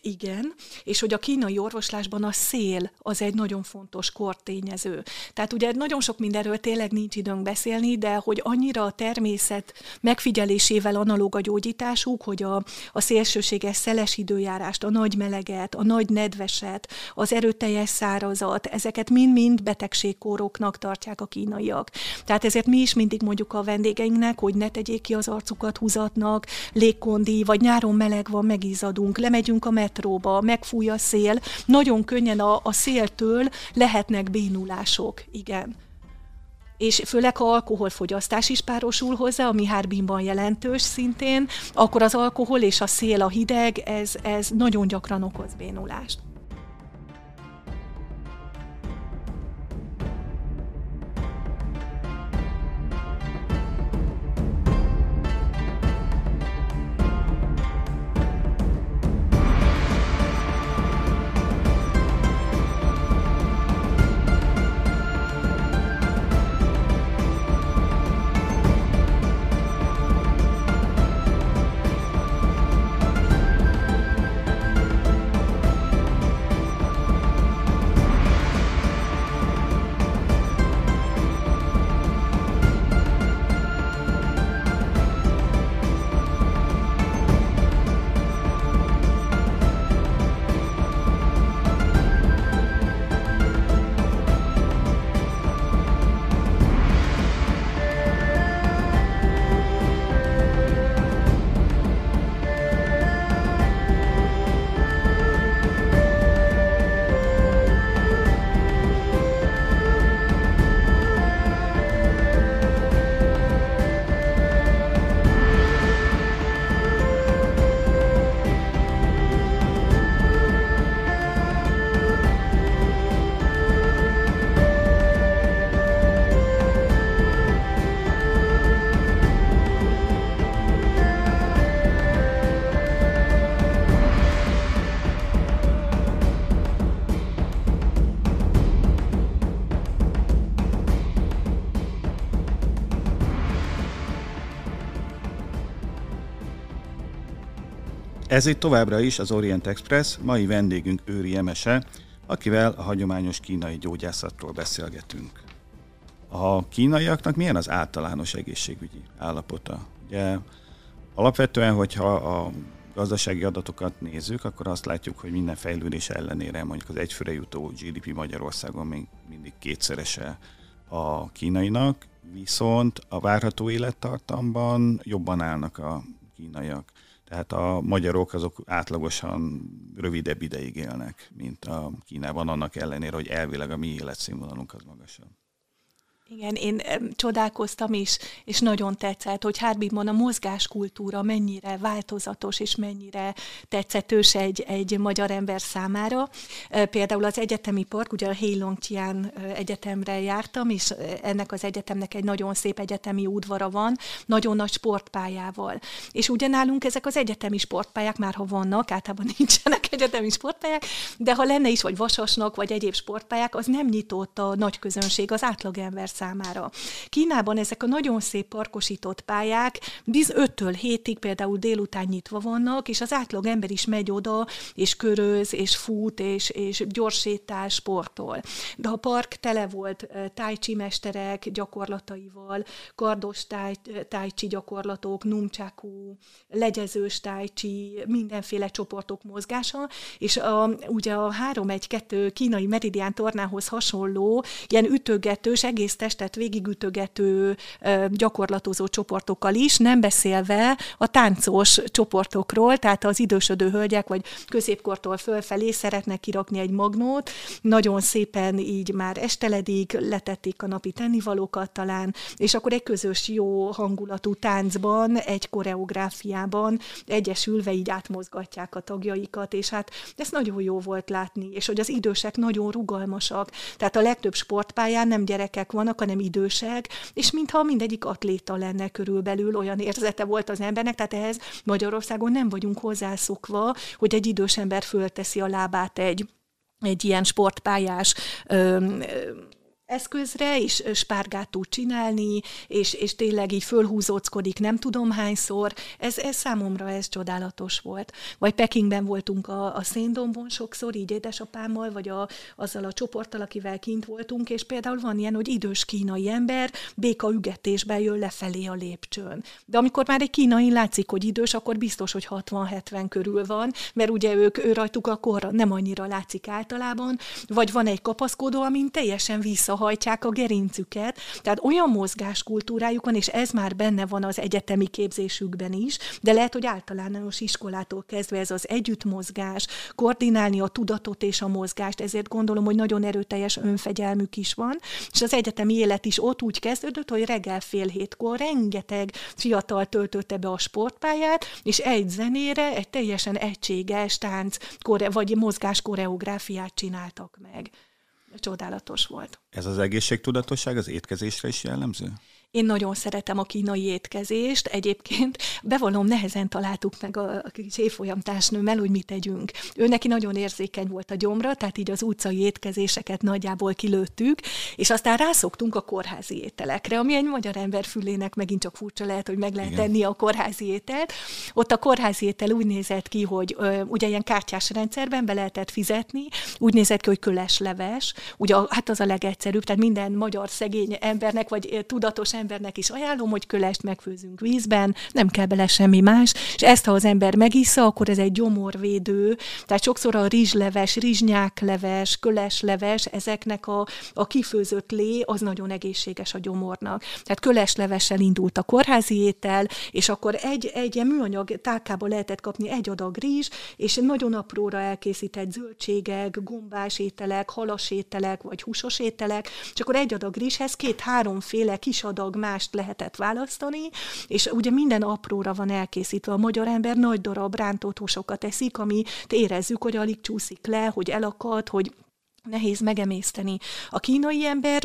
Igen, és hogy a kínai orvoslásban a szél az egy nagyon fontos kortényező. Tehát ugye nagyon sok mindenről tényleg nincs időnk beszélni, de hogy annyira a természet megfigyelésével analóg a gyógyításuk, hogy a szélsőséges szeles időjárást, a nagy meleget, a nagy nedveset, az erőteljes szárazat, ezeket mind-mind betegségkóroknak tartják a kínaiak. Tehát ezért mi is mindig mondjuk a vendégeinknek, hogy ne tegyék ki az arcukat húzatnak, légkondi, vagy nyáron meleg van, megizzadunk, lemegyünk a metróba, megfúj a szél, nagyon könnyen a széltől lehetnek bénulások, igen. És főleg, ha alkoholfogyasztás is párosul hozzá, ami Harbinban jelentős szintén, akkor az alkohol és a szél, a hideg, ez nagyon gyakran okoz bénulást. Ez itt továbbra is az Orient Express, mai vendégünk Őri Emese, akivel a hagyományos kínai gyógyászatról beszélgetünk. A kínaiaknak milyen az általános egészségügyi állapota? Ugye, alapvetően, hogyha a gazdasági adatokat nézzük, akkor azt látjuk, hogy minden fejlődés ellenére mondjuk az egyfőre jutó GDP Magyarországon még mindig kétszerese a kínainak, viszont a várható élettartamban jobban állnak a kínaiak. Tehát a magyarok azok átlagosan rövidebb ideig élnek, mint a Kínában, annak ellenére, hogy elvileg a mi életszínvonalunk az magasabb. Igen, én csodálkoztam is, és nagyon tetszett, hogy Harbinban a mozgáskultúra mennyire változatos, és mennyire tetszetős egy magyar ember számára. Például az egyetemi park, ugye a Heilongjiang egyetemre jártam, és ennek az egyetemnek egy nagyon szép egyetemi udvara van, nagyon nagy sportpályával. És ugye nálunk ezek az egyetemi sportpályák, már ha vannak, általában nincsenek egyetemi sportpályák, de ha lenne is, vagy vasasnak, vagy egyéb sportpályák, az nem nyitott a nagy közönség, az átlagember számára. Kínában ezek a nagyon szép parkosított pályák 5-től 7-ig például délután nyitva vannak, és az átlag ember is megy oda, és köröz, és fut, és gyorssétál, sportol. De a park tele volt tájcsi mesterek gyakorlataival, kardos tájcsi gyakorlatok, numcsákú, legyezős tájcsi, mindenféle csoportok mozgása, és ugye a 3-1-2 kínai meridián tornához hasonló, ilyen ütögetős, egész testet végigütögető, gyakorlatozó csoportokkal is, nem beszélve a táncos csoportokról, tehát az idősödő hölgyek, vagy középkortól fölfelé szeretnek kirakni egy magnót, nagyon szépen így már esteledik, letették a napi tennivalókat talán, és akkor egy közös jó hangulatú táncban, egy koreográfiában egyesülve így átmozgatják a tagjaikat, és hát ez nagyon jó volt látni, és hogy az idősek nagyon rugalmasak, tehát a legtöbb sportpályán nem gyerekek vannak, hanem idősek, és mintha mindegyik atléta lenne körülbelül, olyan érzete volt az embernek, tehát ehhez Magyarországon nem vagyunk hozzászokva, hogy egy idős ember fölteszi a lábát egy ilyen sportpályás eszközre, és spárgát tud csinálni, és tényleg így fölhúzóckodik nem tudom hányszor. Ez számomra ez csodálatos volt. Vagy Pekingben voltunk a széndombon sokszor, így édesapámmal, vagy azzal a csoporttal, akivel kint voltunk, és például van ilyen, hogy idős kínai ember békaügetésben jön lefelé a lépcsőn. De amikor már egy kínai látszik, hogy idős, akkor biztos, hogy 60-70 körül van, mert ugye ő rajtuk akkor nem annyira látszik általában, vagy van egy kapaszkodó, amin teljesen visszahajtják a gerincüket, tehát olyan mozgáskultúrájuk van, és ez már benne van az egyetemi képzésükben is, de lehet, hogy általános iskolától kezdve ez az együttmozgás, koordinálni a tudatot és a mozgást, ezért gondolom, hogy nagyon erőteljes önfegyelmük is van, és az egyetemi élet is ott úgy kezdődött, hogy reggel 6:30 rengeteg fiatal töltötte be a sportpályát, és egy zenére egy teljesen egységes tánc vagy mozgás koreográfiát csináltak meg. Csodálatos volt. Ez az egészségtudatosság az étkezésre is jellemző? Én nagyon szeretem a kínai étkezést, egyébként bevallom, nehezen találtuk meg a kis évfolyam társnőmmel, hogy mit tegyünk. Ő neki nagyon érzékeny volt a gyomra, tehát így az utcai étkezéseket nagyjából kilőttük, és aztán rászoktunk a kórházi ételekre, ami egy magyar ember fülének megint csak furcsa lehet, hogy meg lehet tenni a kórházi ételt. Ott a kórházi étel úgy nézett ki, hogy ugye ilyen kártyás rendszerben be lehetett fizetni, úgy nézett ki, hogy köles leves, ugye hát az a legegyszerűbb, tehát minden magyar szegény embernek, vagy tudatos embernek is ajánlom, hogy kölest megfőzünk vízben, nem kell bele semmi más, és ezt, ha az ember megissza, akkor ez egy gyomorvédő, tehát sokszor a rizsleves, rizsnyákleves, kölesleves, ezeknek a kifőzött lé, az nagyon egészséges a gyomornak. Tehát köleslevessel indult a kórházi étel, és akkor egy ilyen műanyag tálkába lehetett kapni egy adag rizs, és nagyon apróra elkészített zöldségek, gombás ételek, halas ételek, vagy húsos ételek, és akkor egy adag rizshez 2-3 féle kis adag mást lehetett választani, és ugye minden apróra van elkészítve. A magyar ember nagy darab rántott húsokat eszik, amit érezzük, hogy alig csúszik le, hogy elakad, hogy nehéz megemészteni. A kínai ember,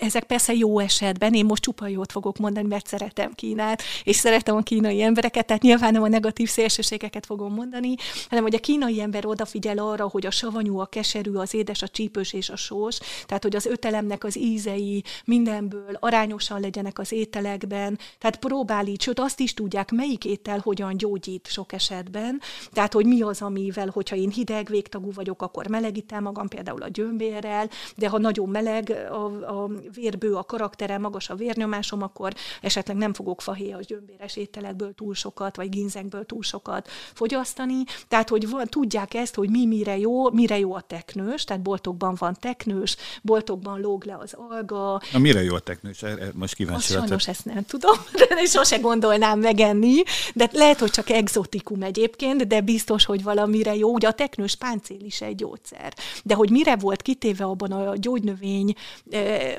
ezek persze jó esetben, én most csupa jót fogok mondani, mert szeretem Kínát, és szeretem a kínai embereket, tehát nyilván nem a negatív szélsőségeket fogom mondani, hanem hogy a kínai ember odafigyel arra, hogy a savanyú, a keserű, az édes, a csípős és a sós, tehát hogy az ötelemnek az ízei mindenből arányosan legyenek az ételekben, tehát próbál így, sőt azt is tudják, melyik étel hogyan gyógyít sok esetben, tehát hogy mi az, amivel, hogyha én hideg végtagú vagyok, akkor melegítem magam, például a gyömbérrel, de ha nagyon meleg a vérbő, a karakterem, magas a vérnyomásom, akkor esetleg nem fogok fahéjas gyömbéres ételekből túl sokat, vagy ginzengből túl sokat fogyasztani. Tehát, hogy tudják ezt, hogy mi mire jó a teknős, tehát boltokban van teknős, boltokban lóg le az alga. Na, mire jó a teknős? Most kíváncsi vagyok. Sajnos ezt nem tudom, de sose gondolnám megenni, de lehet, hogy csak egzotikum egyébként, de biztos, hogy valamire jó. Ugye a teknős páncél is egy gyógyszer. De hogy mire volt kitéve, abban a gyógynövény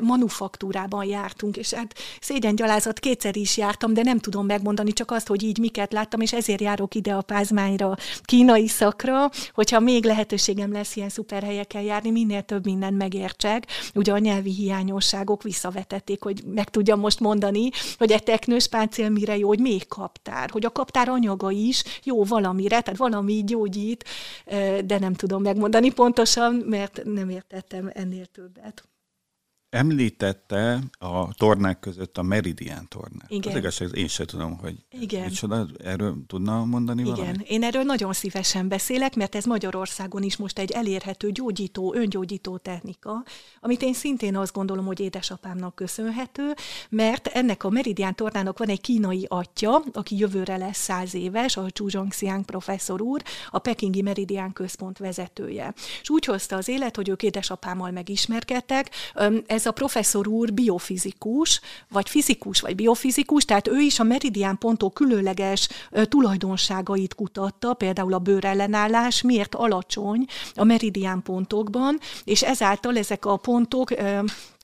manufaktúrában jártunk, és hát szégyengyalázat, kétszer is jártam, de nem tudom megmondani csak azt, hogy így miket láttam, és ezért járok ide a Pázmányra, kínai szakra, hogyha még lehetőségem lesz ilyen szuper helyekkel járni, minél több mindent megértsek. Ugye a nyelvi hiányosságok visszavetették, hogy meg tudjam most mondani, hogy egy teknős páncél mire jó, hogy még kaptár, hogy a kaptár anyaga is jó valamire, tehát valami gyógyít, de nem tudom megmondani pontosan, mert nem értettem ennél többet. Említette a tornák között a meridián tornát. Igen. Az igazság, én sem tudom, hogy micsoda, erről tudna mondani valamit? Igen, én erről nagyon szívesen beszélek, mert ez Magyarországon is most egy elérhető gyógyító, öngyógyító technika, amit én szintén azt gondolom, hogy édesapámnak köszönhető, mert ennek a meridián tornának van egy kínai atyja, aki jövőre lesz 100 éves, a Chu Zhongxiang professzor úr, a pekingi meridián központ vezetője. És úgy hozta az élet, hogy ők édesapámmal megismerkedtek. Ez a professzor úr biofizikus, vagy fizikus, vagy biofizikus, tehát ő is a meridián pontok különleges tulajdonságait kutatta, például a bőrellenállás, miért alacsony a meridián pontokban, és ezáltal ezek a pontok...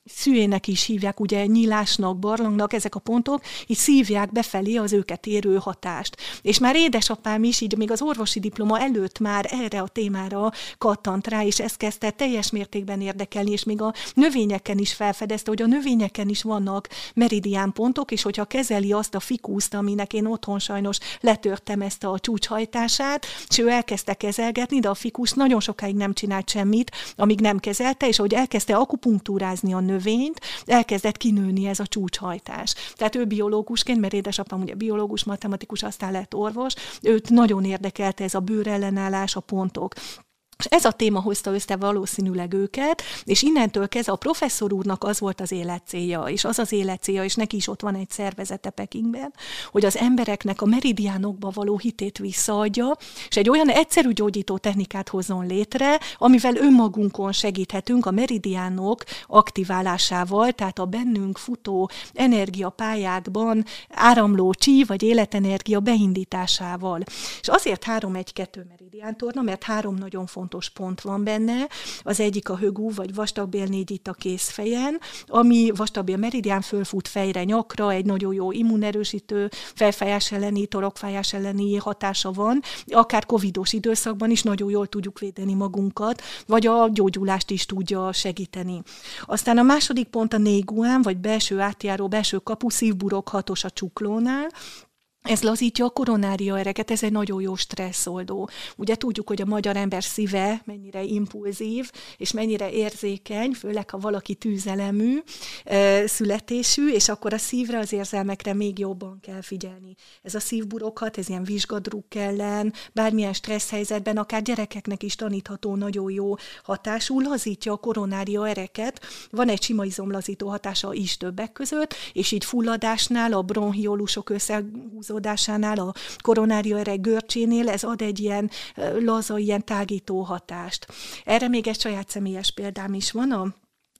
szűjének is hívják, ugye nyílásnak, barlangnak, ezek a pontok, így szívják befelé az őket érő hatást. És már édesapám is, így még az orvosi diploma előtt már erre a témára kattant rá, és ezt kezdte teljes mértékben érdekelni, és még a növényeken is felfedezte, hogy a növényeken is vannak meridiánpontok, és hogyha kezeli azt a fikuszt, aminek én otthon sajnos letörtem ezt a csúcshajtását, és ő elkezdte kezelgetni, de a fikus nagyon sokáig nem csinált semmit, amíg nem kezelte, és ahogy elkezdte akupunktúrázni a növényt, elkezdett kinőni ez a csúcshajtás. Tehát ő biológusként, mert édesapám ugye biológus, matematikus, aztán lett orvos, őt nagyon érdekelte ez a bőrellenállás, a pontok. És ez a téma hozta össze valószínűleg őket, és innentől kezdve a professzor úrnak az volt az életcélja, és az az életcélja, és neki is ott van egy szervezete Pekingben, hogy az embereknek a meridiánokba való hitét visszaadja, és egy olyan egyszerű gyógyító technikát hozzon létre, amivel önmagunkon segíthetünk a meridiánok aktiválásával, tehát a bennünk futó energiapályákban áramló chi vagy életenergia beindításával. És azért 3-1-2 meridiántorna, mert 3 nagyon fontos pont van benne. Az egyik a högú, vagy vastagbélnégy itt a kézfejen, ami vastagbél meridián fölfut fejre, nyakra, egy nagyon jó immunerősítő, felfájás elleni, torokfájás elleni hatása van. Akár covidos időszakban is nagyon jól tudjuk védeni magunkat, vagy a gyógyulást is tudja segíteni. Aztán a második pont a néguán, vagy belső átjáró, belső kapu, szívburok 6-os a csuklónál. Ez lazítja a koronária ereket, ez egy nagyon jó stresszoldó. Ugye tudjuk, hogy a magyar ember szíve mennyire impulzív, és mennyire érzékeny, főleg ha valaki tűzelemű, születésű, és akkor a szívre, az érzelmekre még jobban kell figyelni. Ez a szívburokhat, ez ilyen vizsgadrukk ellen, bármilyen stressz helyzetben, akár gyerekeknek is tanítható, nagyon jó hatású, lazítja a koronária ereket, van egy sima izomlazító hatása is többek között, és így fulladásnál, a bronchiolusok összehúzódásánál, a koronária ereg görcsénél ez ad egy ilyen laza, ilyen tágító hatást. Erre még egy saját személyes példám is van, a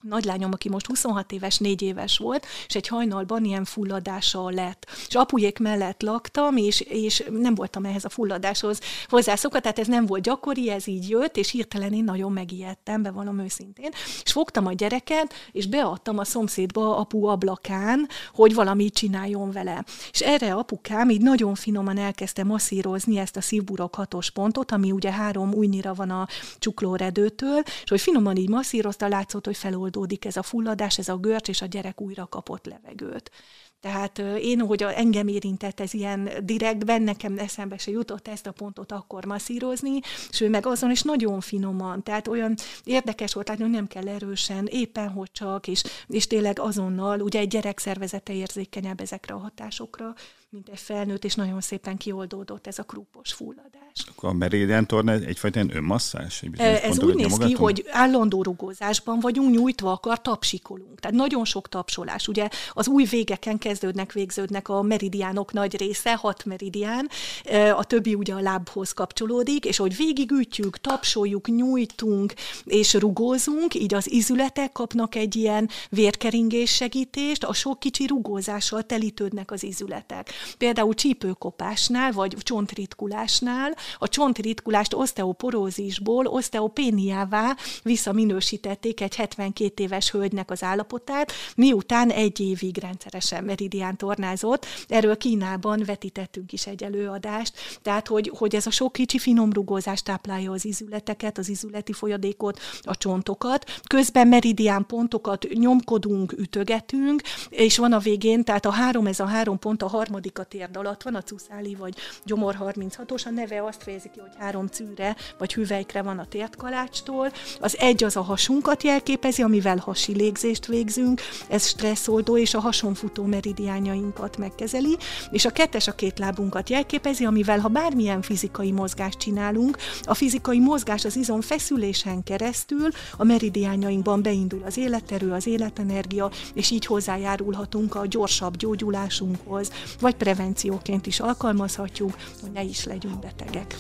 nagylányom, aki most 26 éves, 4 éves volt, és egy hajnalban ilyen fulladása lett. És apujék mellett laktam, és nem voltam ehhez a fulladáshoz hozzászokva, tehát ez nem volt gyakori, ez így jött, és hirtelen én nagyon megijedtem, bevallom őszintén. És fogtam a gyereket, és beadtam a szomszédba apu ablakán, hogy valamit csináljon vele. És erre apukám így nagyon finoman elkezdte masszírozni ezt a szívburok 6-os pontot, ami ugye 3 ujjnyira van a csuklóredőtől, és hogy finoman így masszírozta, látszott, hogy feloldódik ez a fulladás, ez a görcs, és a gyerek újra kapott levegőt. Tehát én, hogy engem érintett ez ilyen direktben, nekem eszembe se jutott ezt a pontot akkor masszírozni, és ő meg azon is nagyon finoman, tehát olyan érdekes volt látni, hogy nem kell erősen, éppen hogy csak, és tényleg azonnal, ugye egy gyerek szervezete érzékenyebb ezekre a hatásokra, mint egy felnőtt, és nagyon szépen kioldódott ez a krúpos fulladás. Akkor a meridian torna egyfajta ilyen önmasszás? Ez úgy néz ki, hogy állandó rugózásban vagyunk, nyújtva akar, tapsikolunk. Tehát nagyon sok tapsolás. Ugye az új végeken kezdődnek, végződnek a meridiánok nagy része, 6 meridián, a többi ugye a lábhoz kapcsolódik, és hogy végigütjük, tapsoljuk, nyújtunk, és rugózunk, így az izületek kapnak egy ilyen vérkeringés segítést, a sok kicsi rugózással telítődnek az izületek. Például csípőkopásnál, vagy csontritkulásnál a csontritkulást oszteoporózisból oszteopéniává visszaminősítették egy 72 éves hölgynek az állapotát, miután 1 évig rendszeresen meridián tornázott. Erről Kínában vetítettünk is egy előadást, tehát hogy ez a sok kicsi finom rugózás táplálja az izületeket, az izületi folyadékot, a csontokat. Közben meridián pontokat nyomkodunk, ütögetünk, és van a végén, tehát ez a három pont a harmadik a térd alatt van, a cuszáli vagy gyomor 36-os, a neve azt fejezi ki, hogy 3 cűre vagy hüvelykre van a térdkalácstól. Az 1 az a hasunkat jelképezi, amivel hasi légzést végzünk, ez stresszoldó és a hason futó meridiánjainkat megkezeli, és a 2 a két lábunkat jelképezi, amivel ha bármilyen fizikai mozgást csinálunk, a fizikai mozgás az izom feszülésen keresztül a meridiánjainkban beindul az életerő, az életenergia, és így hozzájárulhatunk a gyorsabb gyógyulásunkhoz, vagy prevencióként is alkalmazhatjuk, hogy ne is legyünk betegek.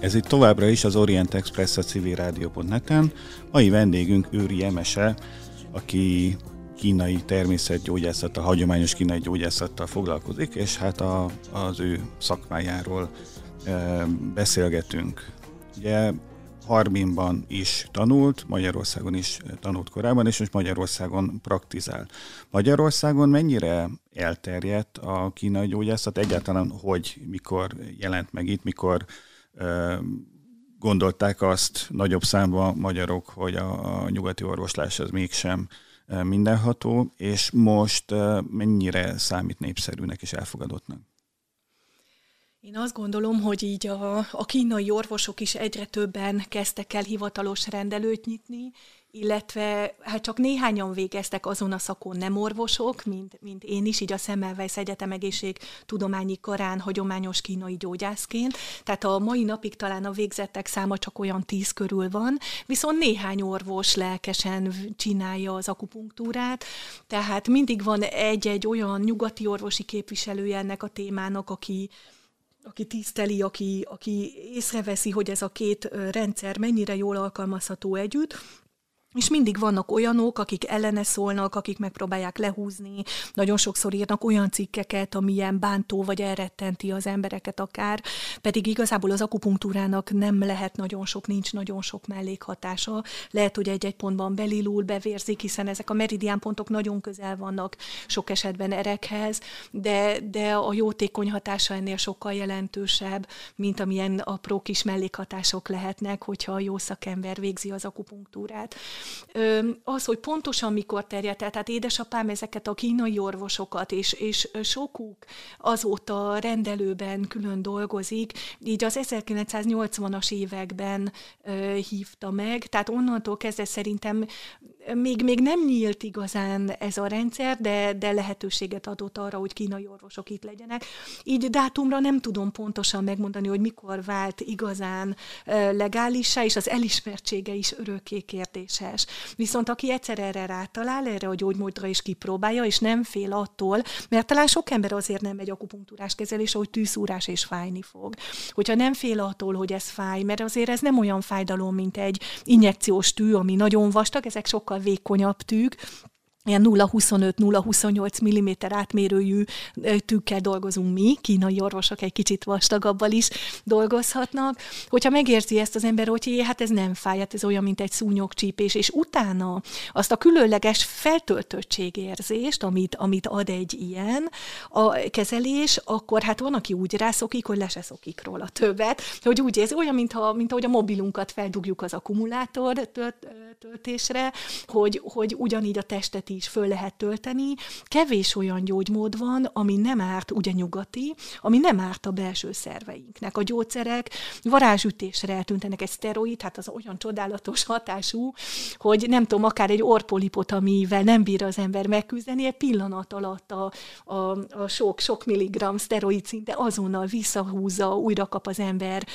Ez itt továbbra is az Orient Express a civilrádió.net-en. Mai vendégünk Őri Emese, aki kínai természetgyógyászattal, hagyományos kínai gyógyászattal foglalkozik, és hát az ő szakmájáról beszélgetünk. Ugye Harbinban is tanult, Magyarországon is tanult korábban, és most Magyarországon praktizál. Magyarországon mennyire elterjedt a kínai gyógyászat? Egyáltalán hogy, mikor jelent meg itt, mikor gondolták azt nagyobb számban magyarok, hogy a nyugati orvoslás az mégsem mindenható, és most mennyire számít népszerűnek és elfogadottnak? Én azt gondolom, hogy így a kínai orvosok is egyre többen kezdtek el hivatalos rendelőt nyitni, illetve hát csak néhányan végeztek azon a szakon, nem orvosok, mint én is, így a Semmelweis Egyetem egészségtudományi karán hagyományos kínai gyógyászként. Tehát a mai napig talán a végzettek száma csak olyan 10 körül van, viszont néhány orvos lelkesen csinálja az akupunktúrát, tehát mindig van egy-egy olyan nyugati orvosi képviselője ennek a témának, aki tiszteli, aki észreveszi, hogy ez a két rendszer mennyire jól alkalmazható együtt, és mindig vannak olyanok, akik ellene szólnak, akik megpróbálják lehúzni, nagyon sokszor írnak olyan cikkeket, ami ilyen bántó vagy elrettenti az embereket akár, pedig igazából az akupunktúrának nem lehet nagyon sok, nincs nagyon sok mellékhatása. Lehet, hogy egy-egy pontban belilul, bevérzik, hiszen ezek a meridiánpontok nagyon közel vannak sok esetben erekhez, de a jótékony hatása ennél sokkal jelentősebb, mint amilyen apró kis mellékhatások lehetnek, hogyha a jó szakember végzi az akupunktúrát. Az, hogy pontosan mikor terjedt el, tehát édesapám ezeket a kínai orvosokat, és sokuk azóta rendelőben külön dolgozik, így az 1980-as években hívta meg, tehát onnantól kezdve szerintem még nem nyílt igazán ez a rendszer, de lehetőséget adott arra, hogy kínai orvosok itt legyenek. Így dátumra nem tudom pontosan megmondani, hogy mikor vált igazán legálissá, és az elismertsége is örökké kérdéses. Viszont aki egyszer erre rátalál, erre a gyógymódra is kipróbálja, és nem fél attól, mert talán sok ember azért nem megy akupunktúrás kezelésre, hogy tűszúrás és fájni fog. Hogyha nem fél attól, hogy ez fáj, mert azért ez nem olyan fájdalom, mint egy injekciós tű, ami nagyon vastag, ezek sokkal vékonyabb tűk, ilyen 0,25-0,28 mm átmérőjű tűkkel dolgozunk mi, kínai orvosok egy kicsit vastagabbal is dolgozhatnak. Hogyha megérzi ezt az ember, hogy hát ez nem fáj, hát ez olyan, mint egy szúnyogcsípés, és utána azt a különleges feltöltöttségérzést, amit ad egy ilyen a kezelés, akkor hát van, aki úgy rászokik, hogy le se szokik róla többet, hogy úgy érzi, olyan, mint ahogy a mobilunkat feldugjuk az akkumulátor töltésre, hogy ugyanígy a testet is föl lehet tölteni. Kevés olyan gyógymód van, ami nem árt, ugye nyugati, ami nem árt a belső szerveinknek. A gyógyszerek varázsütésre eltűntenek, egy szteroid, hát az olyan csodálatos hatású, hogy nem tudom, akár egy orrpolipot, amivel nem bír az ember megküzdeni, egy pillanat alatt a sok milligramm szteroid szinte azonnal visszahúzza, újra kap az ember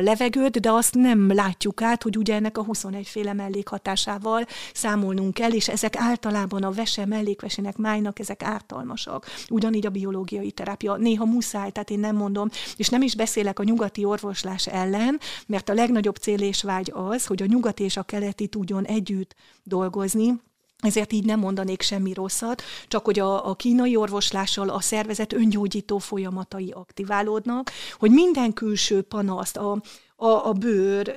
levegőt, de azt nem látjuk át, hogy ugye ennek a 21 féle mellékhatásával számolnunk kell, és ezek általában a vese, mellékvesének, májnak ezek ártalmasak. Ugyanígy a biológiai terápia. Néha muszáj, tehát én nem mondom, és nem is beszélek a nyugati orvoslás ellen, mert a legnagyobb cél és vágy az, hogy a nyugati és a keleti tudjon együtt dolgozni, ezért így nem mondanék semmi rosszat, csak hogy a kínai orvoslással a szervezet öngyógyító folyamatai aktiválódnak, hogy minden külső panaszt, a bőr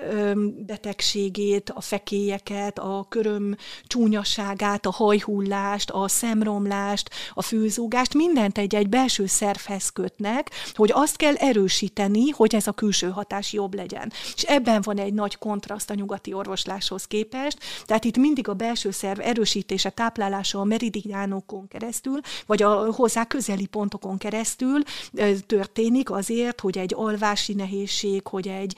betegségét, a fekélyeket, a köröm csúnyaságát, a hajhullást, a szemromlást, a főzúgást, mindent egy belső szervhez kötnek, hogy azt kell erősíteni, hogy ez a külső hatás jobb legyen. És ebben van egy nagy kontraszt a nyugati orvosláshoz képest, tehát itt mindig a belső szerv erősítése, táplálása a meridiánokon keresztül, vagy a hozzá közeli pontokon keresztül történik azért, hogy egy alvási nehézség, hogy egy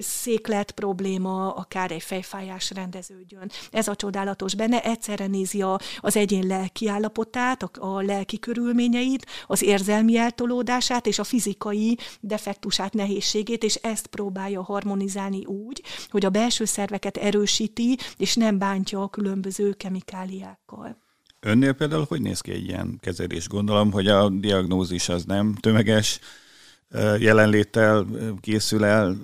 széklet probléma, akár egy fejfájás rendeződjön. Ez a csodálatos benne, egyszerre nézi az egyén lelki állapotát, a lelki körülményeit, az érzelmi eltolódását és a fizikai defektusát, nehézségét, és ezt próbálja harmonizálni úgy, hogy a belső szerveket erősíti, és nem bántja a különböző kemikáliákkal. Önnél például hogy néz ki egy ilyen kezelés? Gondolom, hogy a diagnózis az nem tömeges jelenléttel készül el,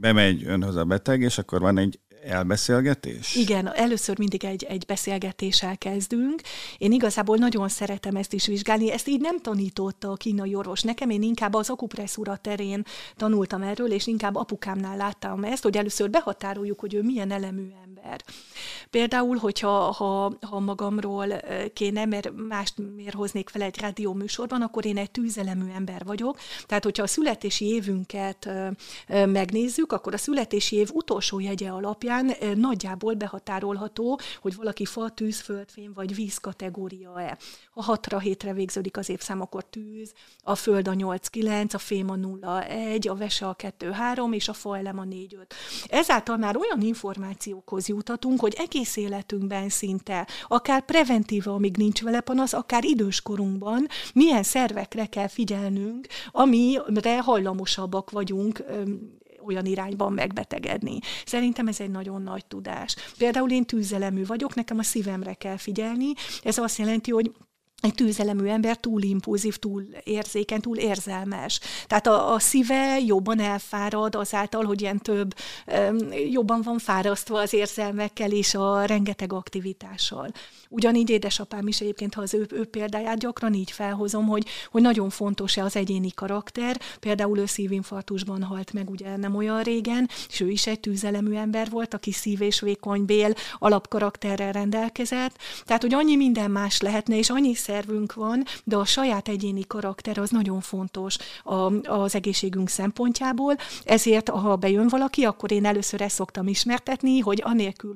bemegy önhöz a beteg, és akkor van egy elbeszélgetés? Igen, először mindig egy beszélgetéssel kezdünk. Én igazából nagyon szeretem ezt is vizsgálni. Ezt így nem tanította a kínai orvos nekem, én inkább az akupresszúra terén tanultam erről, és inkább apukámnál láttam ezt, hogy először behatároljuk, hogy ő milyen elemű ember. Például, hogyha ha magamról kéne, mert mást miért hoznék fel egy rádióműsorban, akkor én egy tűzelemű ember vagyok. Tehát, hogyha a születési évünket megnézzük, akkor a születési év utolsó jegye alapján nagyjából behatárolható, hogy valaki fa, tűz, földfém vagy víz kategória-e. Ha 6-ra 7-re végződik az évszám, akkor tűz, a föld a 8-9, a fém a 0-1, a vese a 2-3, és a faelem a 4-5. Ezáltal már olyan információkhoz jutatunk, hogy egész életünkben szinte, akár preventíve, amíg nincs vele panasz, akár időskorunkban, milyen szervekre kell figyelnünk, amire hajlamosabbak vagyunk olyan irányban megbetegedni. Szerintem ez egy nagyon nagy tudás. Például én tűzelemű vagyok, nekem a szívemre kell figyelni, ez azt jelenti, hogy egy tűzelemű ember túl impulzív, túl érzékeny, túl érzelmes. Tehát a szíve jobban elfárad azáltal, hogy ilyen több, jobban van fárasztva az érzelmekkel és a rengeteg aktivitással. Ugyanígy édesapám is egyébként, ha az ő példáját gyakran így felhozom, hogy nagyon fontos-e az egyéni karakter. Például ő szívinfarktusban halt meg ugye nem olyan régen, és ő is egy tűzelemű ember volt, aki szív- és vékonybél alapkarakterrel rendelkezett. Tehát, hogy annyi minden más lehetne, és annyi szervünk van, de a saját egyéni karakter az nagyon fontos az egészségünk szempontjából, ezért ha bejön valaki, akkor én először ezt szoktam ismertetni, hogy anélkül,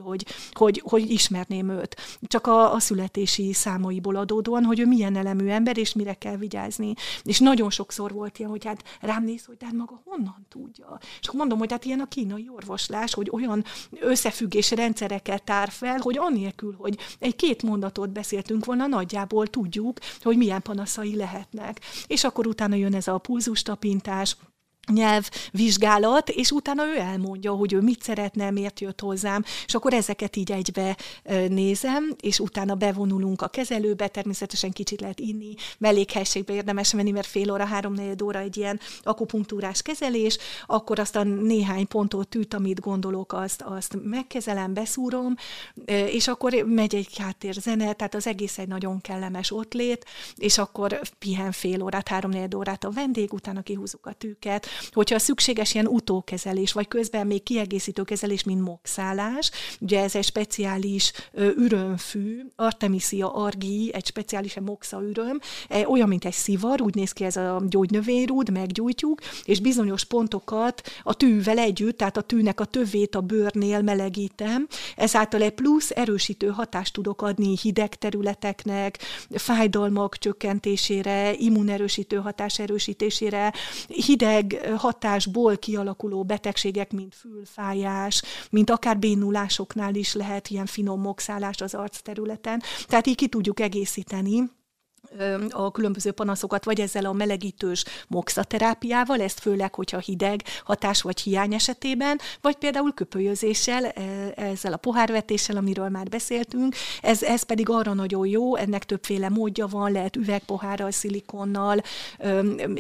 hogy ismerném őt. Csak a születési számaiból adódóan, hogy ő milyen elemű ember, és mire kell vigyázni. És nagyon sokszor volt ilyen, hogy hát rám néz, hogy hát maga honnan tudja. És akkor mondom, hogy hát ilyen a kínai orvoslás, hogy olyan összefüggés rendszereket tár fel, hogy anélkül, hogy egy-két mondatot beszéltünk volna, nagyjából tudjuk, hogy milyen panaszai lehetnek. És akkor utána jön ez a pulzustapintás, nyelvvizsgálat, és utána ő elmondja, hogy ő mit szeretne, miért jött hozzám, és akkor ezeket így egybe nézem, és utána bevonulunk a kezelőbe, természetesen kicsit lehet inni, mellékhelységbe érdemes menni, mert fél óra, 3-4 óra egy ilyen akupunktúrás kezelés, akkor azt a néhány pontot tűt, amit gondolok, azt megkezelem, beszúrom, és akkor megy egy háttérzene, tehát az egész egy nagyon kellemes ottlét, és akkor pihen fél órát, 3-4 órát a vendég, utána kihúzzuk a tűket. Hogyha szükséges ilyen utókezelés, vagy közben még kiegészítő kezelés, mint mokszálás, ugye ez egy speciális ürömfű, Artemisia argii, egy speciális moxa üröm, olyan, mint egy szivar, úgy néz ki ez a gyógynövényrúd, meggyújtjuk, és bizonyos pontokat a tűvel együtt, tehát a tűnek a tövét a bőrnél melegítem, ezáltal egy plusz erősítő hatást tudok adni hideg területeknek, fájdalmak csökkentésére, immunerősítő hatás erősítésére, hideg hatásból kialakuló betegségek, mint fülfájás, mint akár bénulásoknál is lehet ilyen finom mokszálás az arcterületen. Tehát így ki tudjuk egészíteni a különböző panaszokat, vagy ezzel a melegítős moxaterápiával, ezt főleg, hogyha hideg hatás vagy hiány esetében, vagy például köpölyözéssel, ezzel a pohárvetéssel, amiről már beszéltünk, ez pedig arra nagyon jó, ennek többféle módja van, lehet üvegpohárral, szilikonnal,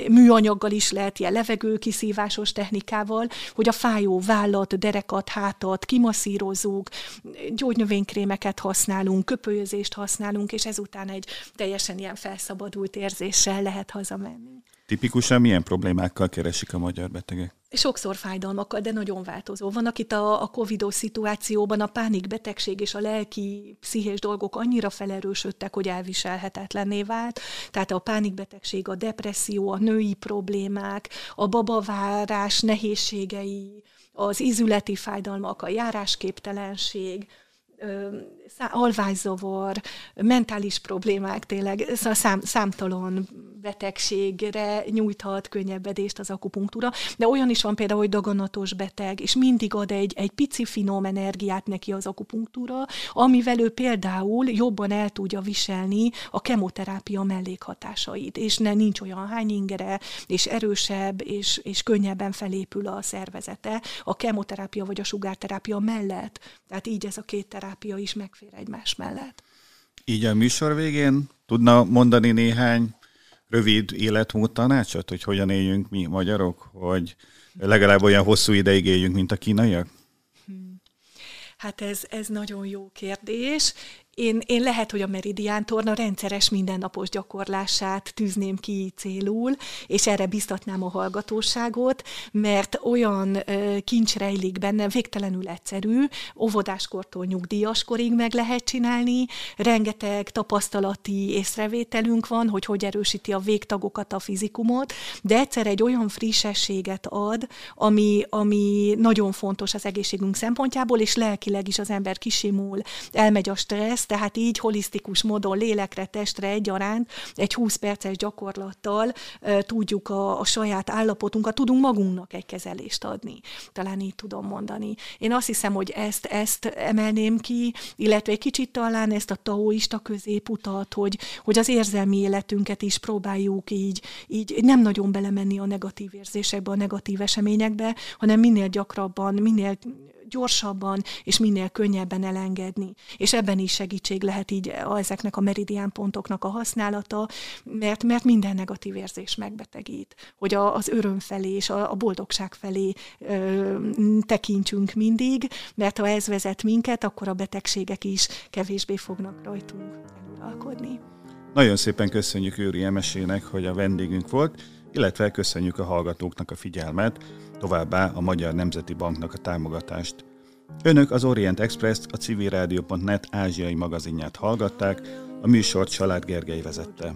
műanyaggal is lehet, ilyen levegőkiszívásos technikával, hogy a fájó vállat, derekat, hátat kimasszírozzuk, gyógynövénykrémeket használunk, köpölyözést használunk, és ezután egy teljesen ilyen felszabadult érzéssel lehet hazamenni. Tipikusan milyen problémákkal keresik a magyar betegek? Sokszor fájdalmakkal, de nagyon változó. Van, akit a COVID-os szituációban a pánikbetegség és a lelki, pszichés dolgok annyira felerősödtek, hogy elviselhetetlenné vált. Tehát a pánikbetegség, a depresszió, a női problémák, a babavárás nehézségei, az izületi fájdalmak, a járásképtelenség, alvászavar, mentális problémák, tényleg számtalan betegségre nyújthat könnyebbedést az akupunktúra, de olyan is van például, hogy daganatos beteg, és mindig ad egy pici finom energiát neki az akupunktúra, amivel ő például jobban el tudja viselni a kemoterápia mellékhatásait, és nincs olyan hányingere, és erősebb, és könnyebben felépül a szervezete a kemoterápia vagy a sugárterápia mellett. Tehát így ez a két terápia is megfér egymás mellett. Így a műsor végén tudna mondani néhány rövid életmód tanácsot, hogy hogyan éljünk mi magyarok, hogy legalább olyan hosszú ideig éljünk, mint a kínaiak? Hát ez nagyon jó kérdés. Én lehet, hogy a meridiántorna rendszeres mindennapos gyakorlását tűzném ki célul, és erre biztatnám a hallgatóságot, mert olyan kincs rejlik benne, végtelenül egyszerű, óvodáskortól nyugdíjaskorig meg lehet csinálni, rengeteg tapasztalati észrevételünk van, hogy erősíti a végtagokat, a fizikumot, de egyszer egy olyan frissességet ad, ami nagyon fontos az egészségünk szempontjából, és lelkileg is az ember kisimul, elmegy a stressz, tehát így holisztikus módon lélekre, testre egyaránt, egy 20 perces gyakorlattal tudjuk a saját állapotunkat, tudunk magunknak egy kezelést adni. Talán így tudom mondani. Én azt hiszem, hogy ezt emelném ki, illetve egy kicsit talán ezt a taoista középutat, hogy az érzelmi életünket is próbáljuk így nem nagyon belemenni a negatív érzésekbe, a negatív eseményekbe, hanem minél gyakrabban, minél gyorsabban és minél könnyebben elengedni. És ebben is segítség lehet így ezeknek a meridiánpontoknak a használata, mert minden negatív érzés megbetegít. Hogy az öröm felé és a boldogság felé tekintsünk mindig, mert ha ez vezet minket, akkor a betegségek is kevésbé fognak rajtunk eluralkodni. Nagyon szépen köszönjük Őri Emesének, hogy a vendégünk volt, illetve köszönjük a hallgatóknak a figyelmet, továbbá a Magyar Nemzeti Banknak a támogatást. Önök az Orient Express-t, a civilrádió.net ázsiai magazinját hallgatták, a műsort Salád Gergely vezette.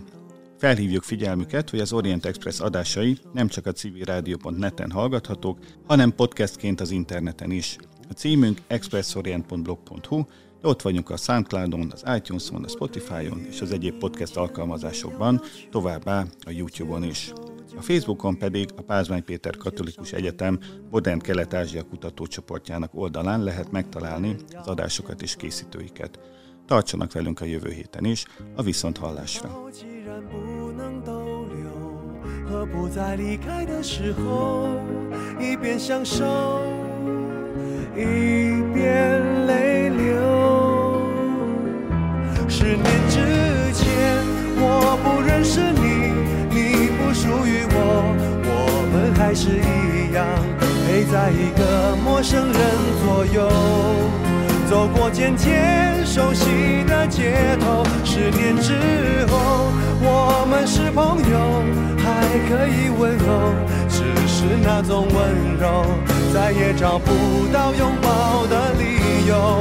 Felhívjuk figyelmüket, hogy az Orient Express adásai nem csak a civilrádió.net-en hallgathatók, hanem podcastként az interneten is. A címünk expressorient.blog.hu, de ott vagyunk a SoundCloud-on, az iTunes-on, a Spotify-on és az egyéb podcast alkalmazásokban, továbbá a YouTube-on is. A Facebookon pedig a Pázmány Péter Katolikus Egyetem Modern Kelet-Ázsia kutatócsoportjának oldalán lehet megtalálni az adásokat és készítőiket. Tartsanak velünk a jövő héten is, a viszonthallásra!还是一样陪在一个陌生人左右，走过渐渐熟悉的街头，十年之后我们是朋友，还可以问候，只是那种温柔再也找不到拥抱的理由，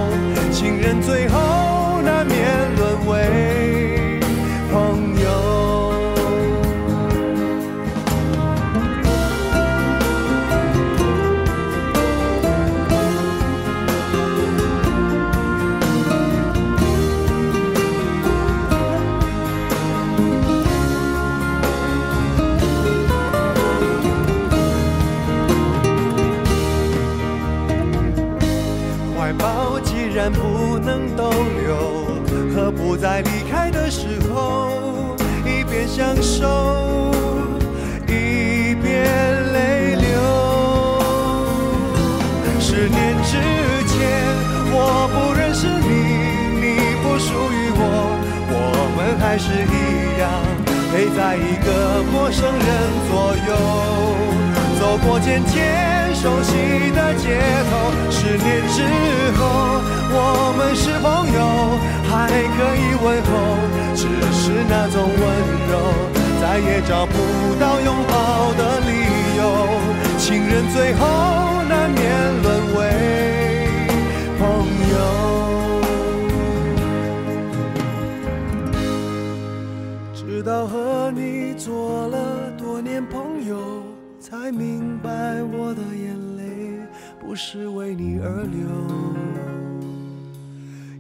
情人最后难免沦为朋友。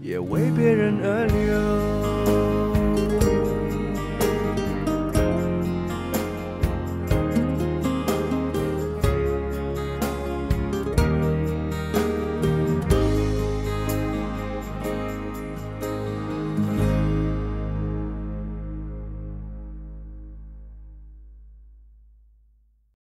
也为别人而流。